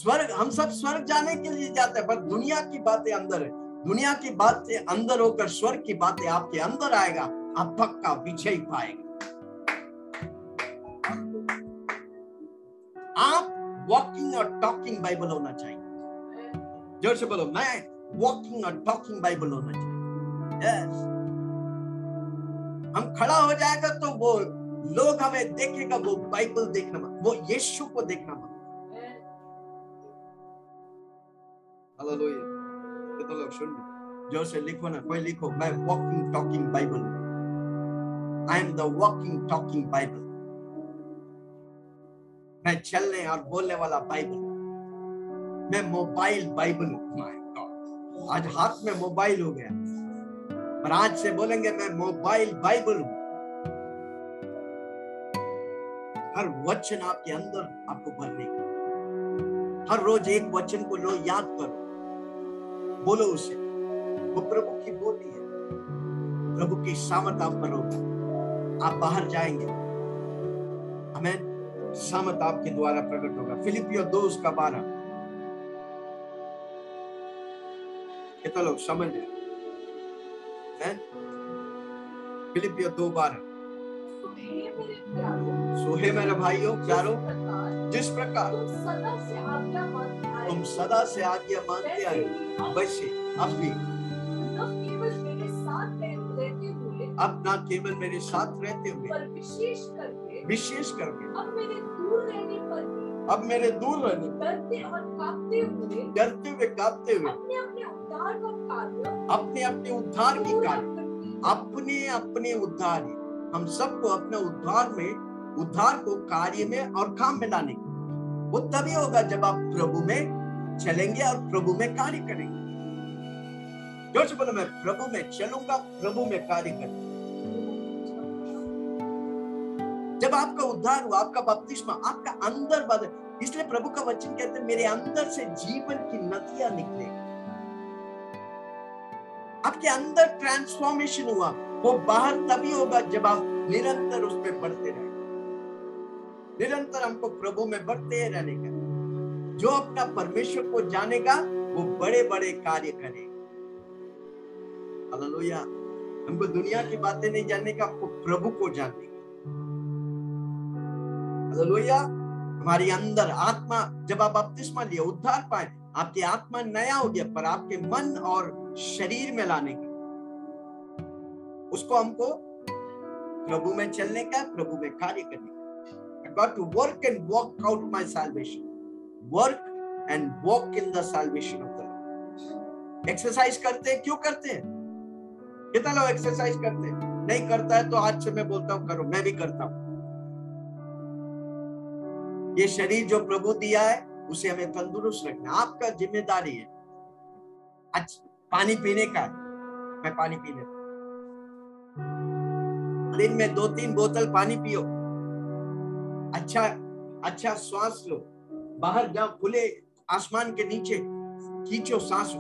स्वर्ग, हम सब स्वर्ग जाने के लिए जाते हैं, पर दुनिया की बातें अंदर है। दुनिया की बातें अंदर होकर स्वर्ग की बातें आपके अंदर आएगा, आप पक्का विजय पाएंगे। आप वॉकिंग और टॉकिंग बाइबल होना चाहिए। जोर से बोलो, मैं वॉकिंग और टॉकिंग बाइबल होना चाहिए। यस, हम खड़ा हो जाएगा तो वो लोग हमें देखेगा, वो बाइबल देखना मत, वो यीशु को देखना मत। हालेलुया। कितने लोग सुन रहे? जोर से लिखो ना, कोई लिखो, मैं वॉकिंग टॉकिंग बाइबल हूं। I am the walking talking Bible. मैं चलने और बोलने वाला बाइबल, मैं मोबाइल बाइबल हूं। माय गॉड, आज हाथ में मोबाइल हो गया, पर आज से बोलेंगे, मैं मोबाइल बाइबल हूं। हर वचन आपके अंदर आपको भरने का। हर रोज एक वचन को लो, याद करो, बोलो उसे। वो प्रभु की बोली है, प्रभु की सामर्थ आप पर होगी, आप बाहर जाएंगे। आमीन। सामत आपके द्वारा प्रकट होगा। फिलिपियों दो उसका बारह। कितना लोग समझ रहे हैं? फिलिपियों दो बारह। सोहे मेरे भाइयों प्यारो, जिस प्रकार तुम सदा से आज्ञा मानते आए हो, वैसे अब भी, अब ना केवल मेरे साथ रहते हुए, विशेष करके विशेष करके अब मेरे दूर रहने पर भी, अब मेरे दूर रहने डरते और कांपते हुए, डरते हुए कांपते हुए, अपने अपने उद्धार का कार्य, अपने अपने उद्धार की कार्य, अपने अपने उद्धार। हम सबको अपने उद्धार में, उद्धार को कार्य में और काम में लाने। वो तभी होगा जब आप प्रभु में चलेंगे और प्रभु में कार्य करेंगे। जोर से बोलो, मैं प्रभु में चलूंगा, प्रभु में कार्य करूंगा। जब आपका उद्धार हुआ, आपका बपतिस्मा, आपका अंदर बदल, इसलिए प्रभु का वचन कहते हैं, मेरे अंदर से जीवन की नदियां निकले। आपके अंदर ट्रांसफॉर्मेशन हुआ, वो बाहर तभी होगा जब आप निरंतर उस पर बढ़ते रहें। निरंतर हमको प्रभु में बढ़ते रहने का। जो अपना परमेश्वर को जानेगा वो बड़े बड़े कार्य करेगा। हालेलुया। हमको दुनिया की बातें नहीं जानने का, आपको प्रभु को जानने। हालेलुया। हमारे अंदर आत्मा, जब आप बपतिस्मा लिए, उद्धार पाए, आपकी आत्मा नया हो गया, पर आपके मन और शरीर में लाने का, उसको हमको प्रभु में चलने का, प्रभु में कार्य करने का। I got to work and walk out my salvation. Work and walk in the salvation of the Lord. Exercise करते हैं, क्यों करते हैं? कितना लोग एक्सरसाइज करते हैं? नहीं करता है तो आज से मैं बोलता हूँ करो, मैं भी करता हूँ। ये शरीर जो प्रभु दिया है उसे हमें तंदुरुस्त रखना, आपका जिम्मेदारी है। आज पानी पीने का है, मैं पानी पीने दिन में दो तीन बोतल पानी पियो, अच्छा अच्छा सांस लो, बाहर जाओ, खुले आसमान के नीचे खींचो सांस,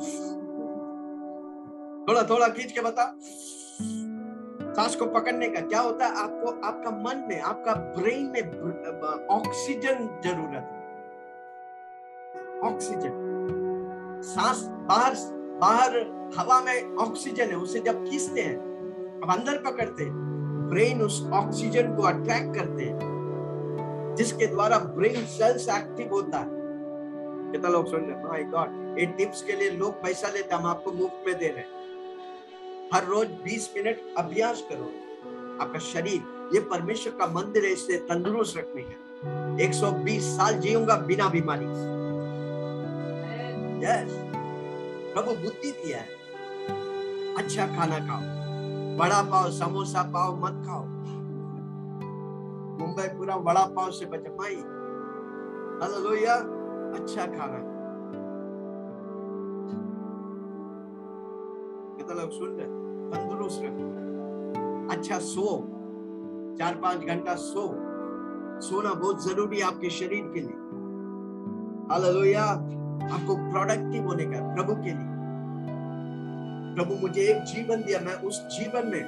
थोड़ा थोड़ा खींच के बता। सांस को पकड़ने का क्या होता है, आपको आपका मन में, आपका ब्रेन में ऑक्सीजन जरूरत है, ऑक्सीजन। सांस बाहर बाहर हवा में ऑक्सीजन है, उसे जब खींचते हैं, अब अंदर पकड़ते हैं, ब्रेन उस ऑक्सीजन को अट्रैक्ट करते हैं, जिसके द्वारा ब्रेन सेल्स एक्टिव होता है। कितना लोग सुन रहे हैं? माय गॉड, ये टिप्स के लिए लोग पैसा लेते हैं, हम आपको मुफ्त में दे रहे हैं। हर रोज बीस मिनट अभ्यास करो। आपका शरीर ये परमेश्वर का मंदिर है, इसे तंदुरुस्त रखने का। एक सौ बीस साल जीऊंगा बिना बीमारी। यस, प्रभु बुद्धि दिया है। अच्छा खाना खाओ, बड़ा पाव समोसा पाव मत खाओ। मुंबई पूरा बड़ा पाव से बचा भाई। हालेलुया, अच्छा खाना। कितना लोग सुन रहे? तंदुरुस्त रहो, अच्छा सो, चार पांच घंटा सो। सोना बहुत जरूरी है आपके शरीर के लिए। हालेलुया, आपको प्रोडक्टिव होने का प्रभु के लिए। प्रभु मुझे एक जीवन दिया, मैं उस जीवन में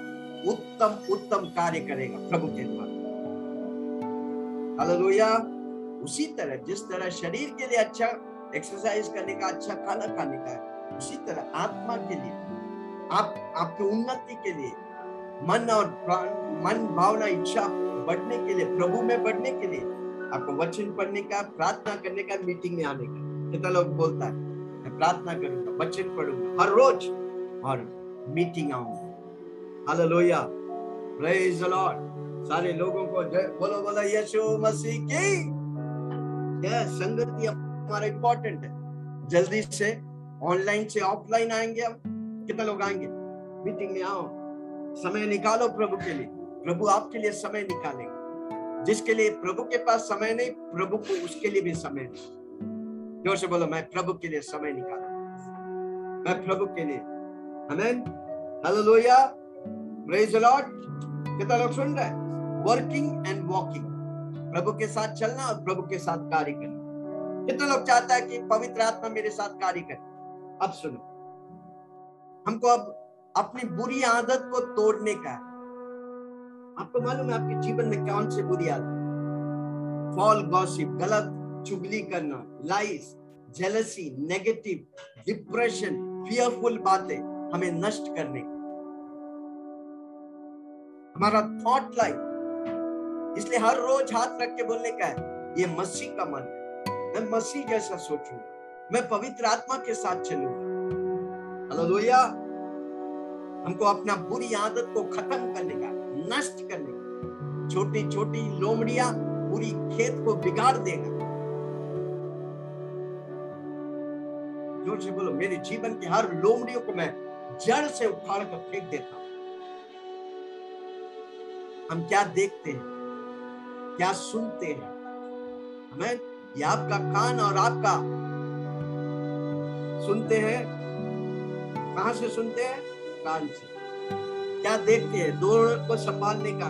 उत्तम उत्तम कार्य करेगा प्रभु के द्वारा। हालेलुया, उसी तरह जिस तरह शरीर के लिए अच्छा एक्सरसाइज करने का, अच्छा खाना खाने का, उसी तरह आत्मा के लिए, आप आपकी उन्नति के लिए, मन और प्राण, मन भावना इच्छा बढ़ने के लिए, प्रभु में बढ़ने के लिए आपको वचन पढ़ने का, प्रार्थना करने का, मीटिंग में आने का। कितना लोग बोलता है मैं प्रार्थना करूंगा, वचन पढ़ूंगा हर रोज और मीटिंग आऊंगा। Hallelujah, praise the Lord. सारे लोगों को जय बोलो, बोलो यीशु मसीह की। यह संगति हमारा इंपॉर्टेंट है। जल्दी से ऑनलाइन से ऑफलाइन आएंगे हम। कितना लोग आएंगे? मीटिंग में आओ, समय निकालो प्रभु के लिए। प्रभु आपके लिए समय निकालेंगे। जिसके लिए प्रभु के पास समय नहीं, प्रभु को उसके लिए भी समय नहीं। जोर से बोलो, मैं प्रभु के लिए समय निकालू, मैं प्रभु के लिए। Amen. Hallelujah. Praise the Lord. कितना लोग सुन रहे हैं? Working and walking. प्रभु के साथ चलना और प्रभु के साथ कार्य करना। कितना लोग चाहता है कि पवित्र आत्मा मेरे साथ कार्य करे? अब सुनो, हमको अब अपनी बुरी आदत को तोड़ने का है। आपको मालूम है आपके जीवन में कौन सी बुरी आदत? फॉल गॉसिप, गलत चुगली करना, lies, jealousy, negative, depression, fearful बातें हमें नष्ट करने। हमारा थॉट लाइफ, इसलिए हर रोज हाथ रख के बोलने का है, ये मसीह का मन है, मैं मसीह जैसा सोचूंगा, मैं पवित्र आत्मा के साथ चलूंगा। हालेलुया, हमको अपना बुरी आदत को खत्म करने का, नष्ट करने का। छोटी छोटी लोमड़ियां पूरी खेत को बिगाड़ देगा। जोर से बोलो, मेरे जीवन के हर लोमड़ियों को मैं जड़ से उखाड़ कर फेंक देता हूं। हम क्या देखते हैं, क्या सुनते हैं, हमें ये आपका कान और आपका सुनते हैं। कहां से सुनते हैं? कान से। क्या देखते हैं? दोनों को संभालने का।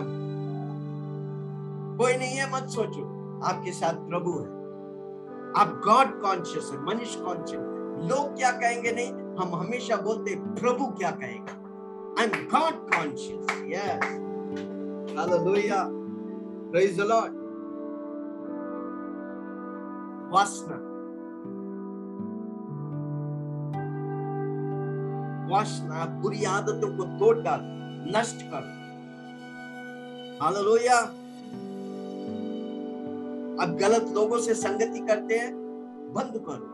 कोई नहीं है मत सोचो, आपके साथ प्रभु है। आप गॉड कॉन्शियस है, मनुष्य कॉन्शियस। लोग क्या कहेंगे नहीं, हम हमेशा बोलते प्रभु क्या कहेगा। I am God conscious. Yes, hallelujah, praise the Lord. वासना, वासना बुरी आदतों को तोड़ डाल, नष्ट कर। हालेलुया। अब गलत लोगों से संगति करते हैं, बंद करो।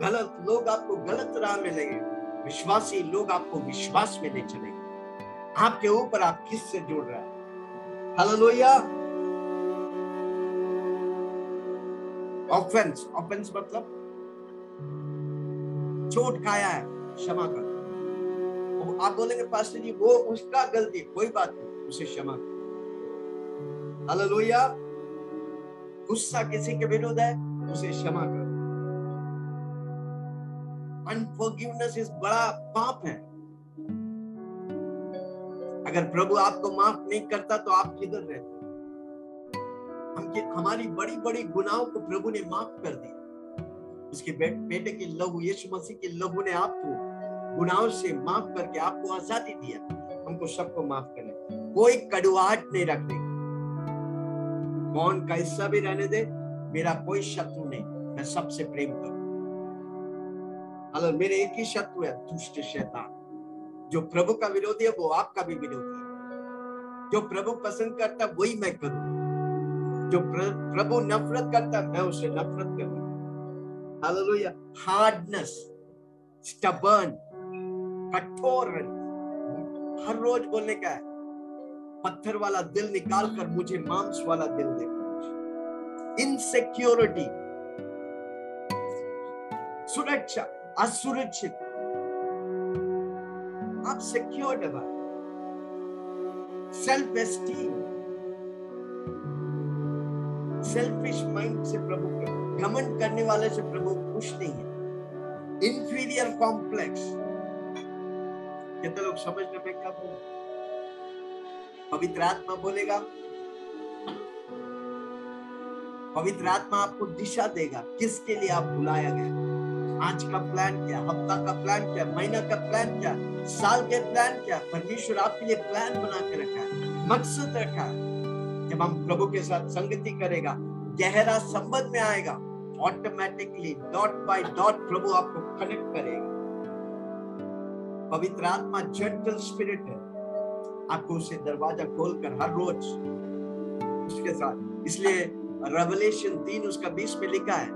गलत लोग आपको गलत राह में लेंगे, विश्वासी लोग आपको विश्वास में ले चलेंगे। आपके ऊपर आप किस से जुड़ रहे हैं। हालेलुया। ऑफेंस, ऑफेंस मतलब चोट खाया है, क्षमा कर। आप बोलेंगे पास्टर जी वो उसका गलती, कोई बात नहीं, उसे क्षमा कर। हालेलुया। गुस्सा किसी के विरुद्ध है, उसे क्षमा कर। अनफॉरगिवनेस इस बड़ा पाप है। अगर प्रभु आपको माफ नहीं करता तो आप किधर रहते? हम हमारी बड़ी बड़ी गुनाहों को प्रभु ने माफ कर दिया। उसके बेटे की लहू, यीशु मसीह की लहू ने आपको गुनाहों से माफ करके आपको आजादी दिया। हमको सबको माफ करने, कोई कड़वाहट नहीं रखने, कौन कैसा भी रहने दे, मेरा कोई शत्रु नहीं, मैं सबसे प्रेम करूं। अगर मेरे एक ही शत्रु है, दुष्ट शैतान, जो प्रभु का विरोधी है वो आपका भी विरोधी है। जो प्रभु पसंद करता वही मैं करूं, जो प्रभु नफरत करता मैं उसे नफरत करूं। हालेलुया। हार्डनेस, स्टबर्न, कठोर, हर रोज बोलने का है, पत्थर वाला दिल निकाल कर मुझे मांस वाला दिल दे। इनसिक्योरिटी, सुरक्षा, असुरक्षित, आप सिक्योर्ड है। सेल्फ एस्टीम, सेल्फिश माइंड से प्रभु के, घमंड करने वाले से प्रभु खुश नहीं है। इंफीरियर कॉम्प्लेक्स, कितने लोग समझने में कम है। पवित्र आत्मा बोलेगा, पवित्र आत्मा आपको दिशा देगा किसके लिए आप बुलाया गया। आज का प्लान क्या, हफ्ता का प्लान क्या, महीना का प्लान क्या, साल के प्लान क्या। परमेश्वर आपके लिए प्लान बना के रखा है, मकसद रखा है। जब हम प्रभु के साथ संगति करेगा, गहरा संबंध में आएगा, ऑटोमेटिकली डॉट बाय डॉट प्रभु आपको कनेक्ट करेगा। पवित्र आत्मा जेंटल स्पिरिट है, आपको उसे दरवाजा खोलकर हर रोज उसके साथ। इसलिए रेवलेशन तीन उसका बीस में लिखा है,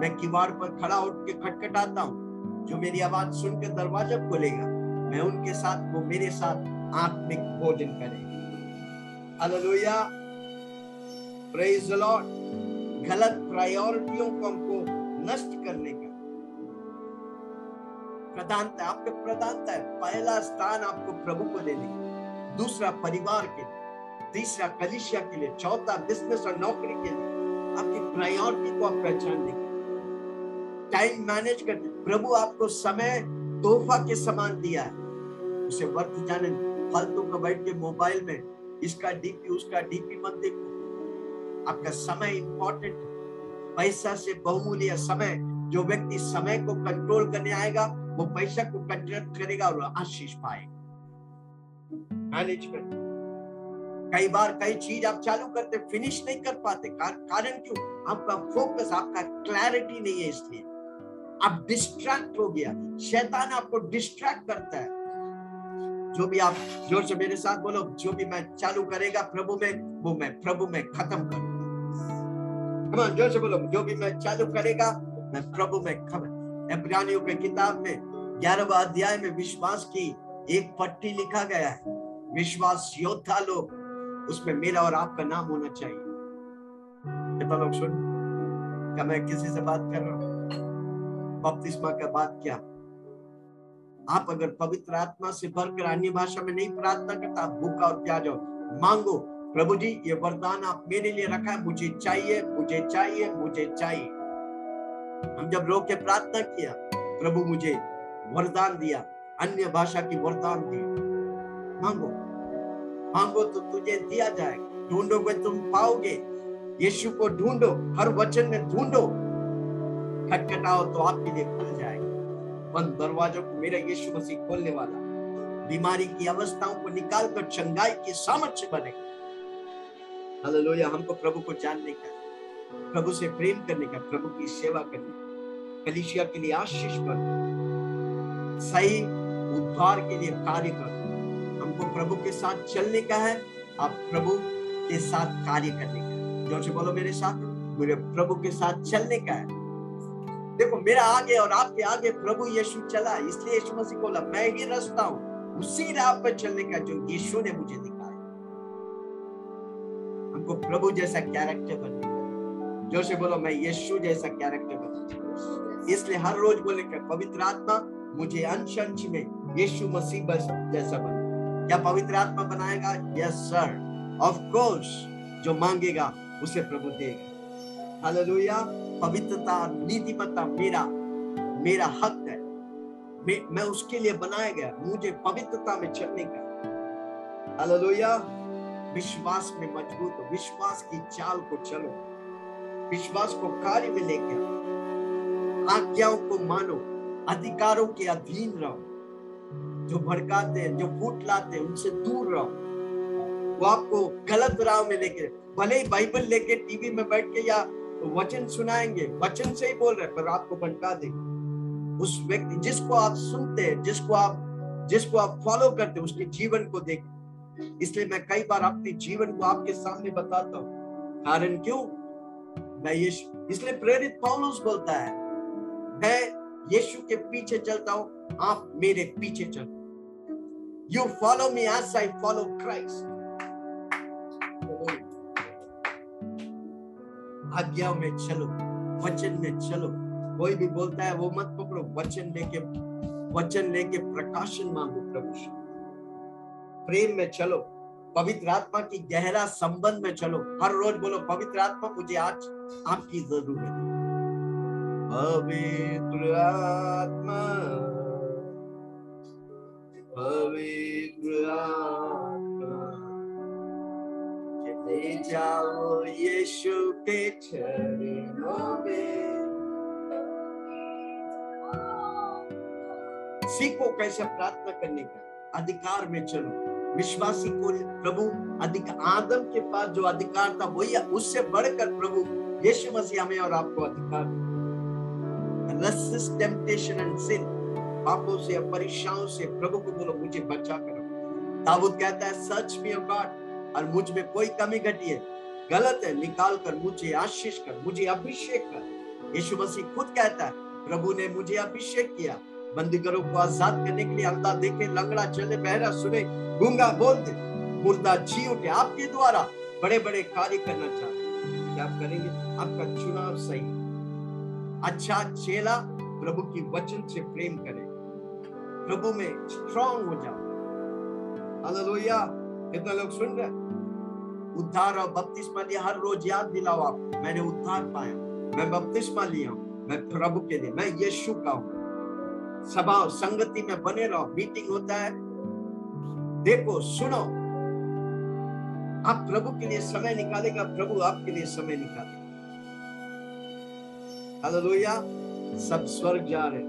मैं किवाड़ पर खड़ा उठ के खटखटाता हूँ, जो मेरी आवाज सुनकर दरवाजा खोलेगा, मैं उनके साथ, वो मेरे साथ आत्मिक भोजन करेगा। हालेलुया। Praise the Lord. गलत प्रायोरिटियों को हमको नष्ट करने का प्रधानता है, आपका प्रधानता है। पहला स्थान आपको प्रभु को देने का, दूसरा परिवार के लिए, तीसरा कलीसिया के लिए, चौथा बिजनेस और नौकरी के लिए। आपकी प्रायोरिटी को आप पहचानने का टाइम मैनेज करते। प्रभु आपको समय तोहफा के समान दिया है, उसे वर्थ जाने। फालतू का बैठ के मोबाइल में इसका डीपी उसका डीपी मत देखो। आपका समय इंपॉर्टेंट है, पैसा से बहुमूल्य समय। जो व्यक्ति समय को कंट्रोल करने आएगा वो पैसा को कंट्रोल करेगा और आशीष पाएगा। मैनेजमेंट, कई बार कई चीज आप चालू करते फिनिश नहीं कर पाते। कारण क्यों? आपका फोकस, आपका क्लैरिटी नहीं है, इसलिए आप डिस्ट्रैक्ट हो गया। शैतान आपको डिस्ट्रैक्ट करता है। जो भी आप जोर से मेरे साथ बोलो, जो भी मैं चालू करेगा प्रभु में, वो मैं प्रभु में खत्म करूंगा। जोर से बोलो, जो भी मैं चालू करेगा मैं प्रभु में खत्म। इब्रानियों की किताब में ग्यारहवां अध्याय में विश्वास की एक पट्टी लिखा गया है, विश्वास योद्धा लोग, उसमें मेरा और आपका नाम होना चाहिए। कितना लोग सुन, क्या मैं किसी से बात कर रहा हूँ? बपतिस्मा का बात क्या? आप अगर पवित्र आत्मा से भरकर अन्य भाषा में नहीं प्रार्थना करता, आप भूखा और प्यासा हो, मांगो, प्रभु जी ये वरदान आप मेरे लिए रखा है, मुझे चाहिए, मुझे चाहिए, मुझे चाहिए। हम जब रो के प्रार्थना किया, प्रभु मुझे वरदान दिया, अन्य भाषा की वरदान दी। मांगो, मांगो तो तुझे दिया जाएगा, ढूंढोगे तुम पाओगे। यीशु को ढूंढो, हर वचन में ढूंढो, खटखटाओ तो आपके लिए खुल जाएगा। बंद दरवाजों को मेरा यीशु मसीह खोलने वाला, बीमारी की अवस्थाओं को निकाल कर चंगाई की सामर्थ्य बनेगा। हालेलुया। हमको प्रभु को जानने का, प्रभु से प्रेम करने का, प्रभु की सेवा करने का, कलीसिया के लिए आशीष बनना, सही उद्धार के लिए कार्य करना। हमको प्रभु के साथ चलने का है, आप प्रभु के साथ कार्य करने का। जोर से बोलो मेरे साथ, मुझे प्रभु के साथ चलने का है। देखो मेरा आगे और आपके आगे प्रभु यीशु चला, इसलिए यीशु मसीह बोला मैं ही रास्ता हूँ, उसी राह पर चलने का जो यीशु ने मुझे दिखाया। हमको प्रभु जैसा कैरेक्टर बनने का, जोर से बोलो मैं यीशु जैसा कैरेक्टर बनूं। इसलिए हर रोज बोले कि पवित्र आत्मा मुझे अंश अंश में यीशु मसीह बस जैसा बना। क्या पवित्र आत्मा बनाएगा? Yes sir, of course. जो मांगेगा उसे प्रभु देगा। हालेलुया। पवित्रता, नीतिमत्ता मेरा मेरा हक है। मैं मैं उसके लिए बनाया गया, मुझे पवित्रता में चलने का। हालेलुया। विश्वास में मजबूत हो, विश्वास की चाल को चलो, विश्वास को कार्य में लेकर, आज्ञाओं को मानो, अधिकारों के अधीन रहो, जो भड़काते हैं, जो फूट लाते हैं, उनसे दूर रहो। वो आपको गलत राह में लेके, भले ही बाइबल लेके टीवी में बैठ के या वचन सुनाएंगे, वचन से ही बोल रहे, पर आपको भटका देंगे। उस व्यक्ति जिसको आप सुनते हैं, जिसको आप जिसको आप फॉलो करते हैं, उसके जीवन को देखें। इसलिए मैं कई बार अपने जीवन को आपके सामने बताता हूँ। कारण क्यों? मैं यीशु। इसलिए प्रेरित पौलुस बोलता है, मैं यीशु के पीछे चलता हूँ, आप मेरे पीछे चलो। You follow me as I follow Christ. आज्ञाओं में चलो, वचन में चलो। कोई भी बोलता है वो मत पकड़ो, वचन लेके वचन लेके प्रकाशन मांगो प्रभु से। प्रेम में चलो, पवित्र आत्मा की गहरा संबंध में चलो। हर रोज बोलो पवित्र आत्मा मुझे आज आपकी जरूरत है। पवित्र आत्मा, पवित्र आत्मा ले जाओ यीशु के चरणों में। सीखो कैसे प्रार्थना करने का, अधिकार में चलो। विश्वासी को प्रभु अधिकार, आदम के पास जो अधिकार था वही, उससे बढ़कर प्रभु यीशु मसीह हमें और आपको अधिकार। रेसिस्ट टेम्पटेशन एंड सिन, पापों से, परीक्षाओं से प्रभु को बोलो मुझे बचा करो। दाऊद कहता है सर्च मी ओ गॉड, और मुझ में कोई कमी घटी है, गलत है, निकाल कर मुझे आशीष कर, मुझे अभिषेक कर। यीशु मसीह खुद कहता है प्रभु ने मुझे अभिषेक किया, बंदीगरों को आजाद करने के लिए, अंधा देखे, लंगड़ा चले, बहरा सुने, गूंगा बोल दे, मुर्दा जी उठे। आपके द्वारा बड़े बड़े कार्य करना चाहते, क्या आप करेंगे? आपका चुनाव सही। अच्छा चेला प्रभु की वचन से प्रेम करे, प्रभु में स्ट्रॉन्ग हो जाओ। हालेलुया। कितने लोग सुन रहे? उद्धार और बपतिस्मा लिया, हर रोज याद दिलाओ आप, मैंने उद्धार पाया, मैं बपतिस्मा लिया हूँ, मैं प्रभु के लिए, मैं यीशु का हूँ। सभा संगति में बने रहो, मीटिंग होता है देखो, सुनो। आप प्रभु के लिए समय निकालेगा, प्रभु आपके लिए समय निकालेगा। हालेलुया। सब स्वर्ग जा रहे,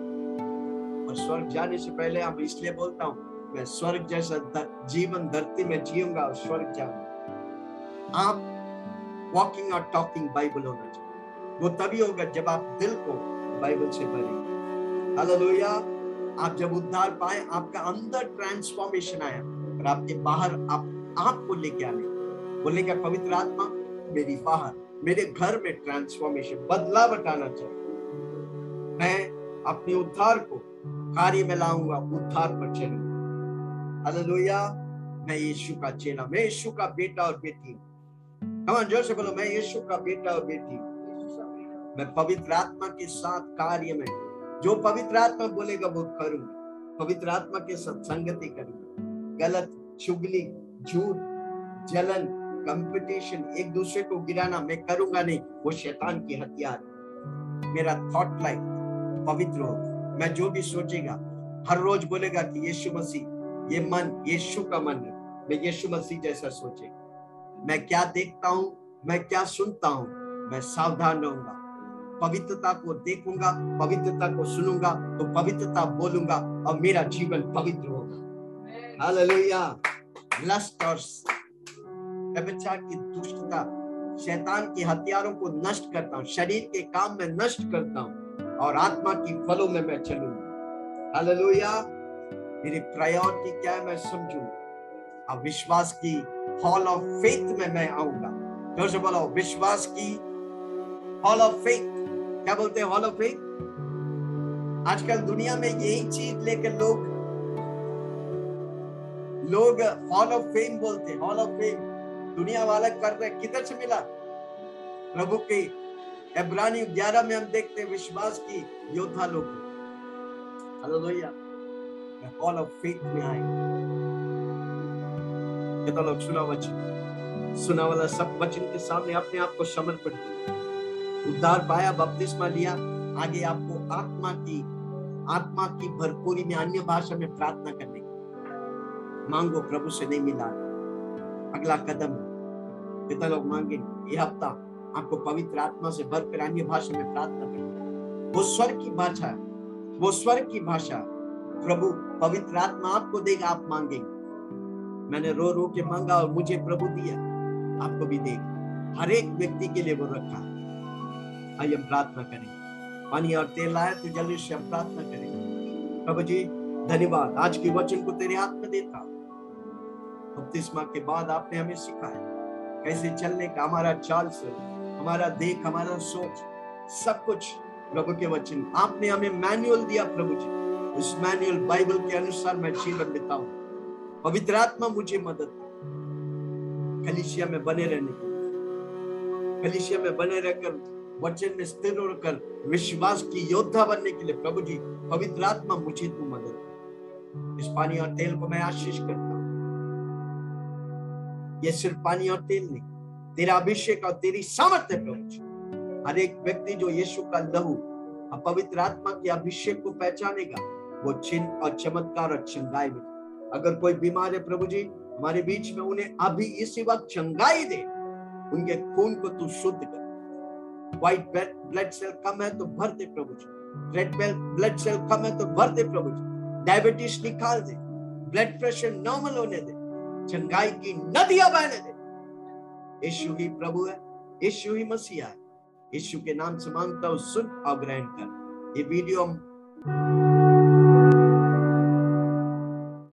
और स्वर्ग जाने से पहले आप, इसलिए बोलता हूँ मैं स्वर्ग जैसा दर, जीवन धरती में जीऊंगा और स्वर्ग जाऊंगा। आप वॉकिंग और टॉकिंग बाइबल होना चाहिए। वो तभी होगा जब आप दिल को बाइबल से भरेंगे। हालेलुया। आप जब उद्धार पाए, आपका अंदर ट्रांसफॉर्मेशन आया, और आपके बाहर आप आपको लेके आने बोले क्या पवित्र आत्मा मेरी बाहर, मेरे घर में ट्रांसफॉर्मेशन, बदलाव बताना चाहिए। मैं अपने उद्धार को कार्य में लाऊंगा, उद्धार पर चलूंगा। हालेलुया। मैं यीशु का चेला, मैं यीशु का बेटा और बेटी हूँ। कम ऑन, जोर से बोलो मैं यीशु का बेटा और बेटी हूँ। मैं पवित्र आत्मा के साथ कार्य में, जो पवित्र आत्मा बोलेगा वो करूंगा, पवित्र आत्मा के साथ संगति करूंगा। गलत, चुगली, झूठ, जलन, कंपटीशन, एक दूसरे को गिराना मैं करूंगा नहीं। वो शैतान की हथियार। मेरा थॉट लाइफ पवित्र होगा। मैं जो भी सोचेगा हर रोज बोलेगा कि यीशु मसीह, ये मन यीशु का मन है, मैं यीशु मसीह जैसा सोचेगा। मैं क्या देखता हूँ, मैं क्या सुनता हूँ, मैं सावधान रहूंगा। पवित्रता को देखूंगा, पवित्रता को सुनूंगा, तो पवित्रता बोलूंगा, और मेरा जीवन पवित्र होगा। हालेलुया। लस्ट और व्यभिचार की दुष्टता, शैतान के हथियारों को नष्ट करता हूँ, शरीर के काम में नष्ट करता हूँ, और आत्मा की फलों में मैं चलूंगा। हालेलुया। मेरी प्रायोरिटी क्या है मैं समझूंगा, और विश्वास की हॉल ऑफ फेथ में मैं आऊंगा। जोर से बोलो विश्वास की हॉल ऑफ फेथ। क्या बोलते हैं हॉल ऑफ फेथ? आजकल दुनिया में यही चीज लेकर लोग लोग हॉल ऑफ फेम बोलते हैं, हॉल ऑफ फेम दुनिया वाला करते हैं, किधर से मिला? प्रभु के इब्रानी ग्यारह में हम देखते हैं विश्वास की योद्धा लोग, हालेलुया, हॉल ऑफ फेथ में आए। कितना लोग सुना वचन, सुना वाला सब वचन के सामने अपने आप को समर्पित किया, उद्धार पाया, बपतिस्मा लिया, आगे आपको आत्मा की आत्मा की भरपूरी में अन्य भाषा में प्रार्थना करने की मांगो, प्रभु से नहीं मिला अगला कदम। कितना लोग मांगे ये हफ्ता आपको पवित्र आत्मा से भरकर अन्य भाषा में प्रार्थना करनी, वो स्वर्ग की भाषा, वो स्वर्ग की भाषा प्रभु पवित्र आत्मा आपको देगा, आप मांगेंगे। मैंने रो रो के मांगा और मुझे प्रभु दिया, आपको भी देगा, हर एक व्यक्ति के लिए वो रखा है। आइए हम प्रार्थना करें, पानी और तेल लाया तो जल्दी से हम प्रार्थना करें। प्रभु जी धन्यवाद, आज के वचन को तेरे हाथ में देता हूं, बपतिस्मा के बाद आपने हमें सिखाया कैसे चलने का, हमारा चाल से हमारा देख हमारा सोच सब कुछ प्रभु के वचन, आपने हमें मैनुअल दिया प्रभु जी, उस मैनुअल बाइबल के अनुसार मैं जीवन बिताऊं। पवित्र आत्मा मुझे मदद कर, कलीसिया में बने रहने की, कलीसिया में बने रहकर वचन में स्थिर होकर विश्वास की योद्धा बनने के लिए प्रभु जी पवित्र आत्मा मुझे तू मदद कर। इस पानी और तेल को मैं आशीष करता हूं, ये सिर्फ पानी और तेल नहीं, तेरा अभिषेक और तेरी सामर्थ्य प्रभु जी, हर एक व्यक्ति जो यीशु का लहू और पवित्र आत्मा के अभिषेक को पहचानेगा वो चिन्ह और चमत्कार और चंगाई में। अगर कोई बीमार है प्रभु जी हमारे बीच में, उन्हें अभी इसी वक्त चंगाई दे, उनके खून को तू शुद्ध कर, व्हाइट ब्लड सेल कम है तो भर दे प्रभु जी, रेड ब्लड सेल कम है तो भर दे प्रभु जी, डायबिटीज निकाल दे, ब्लड प्रेशर नॉर्मल होने दे, चंगाई की नदियां बहने दे। यीशु ही प्रभु है, यीशु ही मसीहा है, यीशु के नाम से मांगता हूं, सुन और ग्रहण कर। ये वीडियो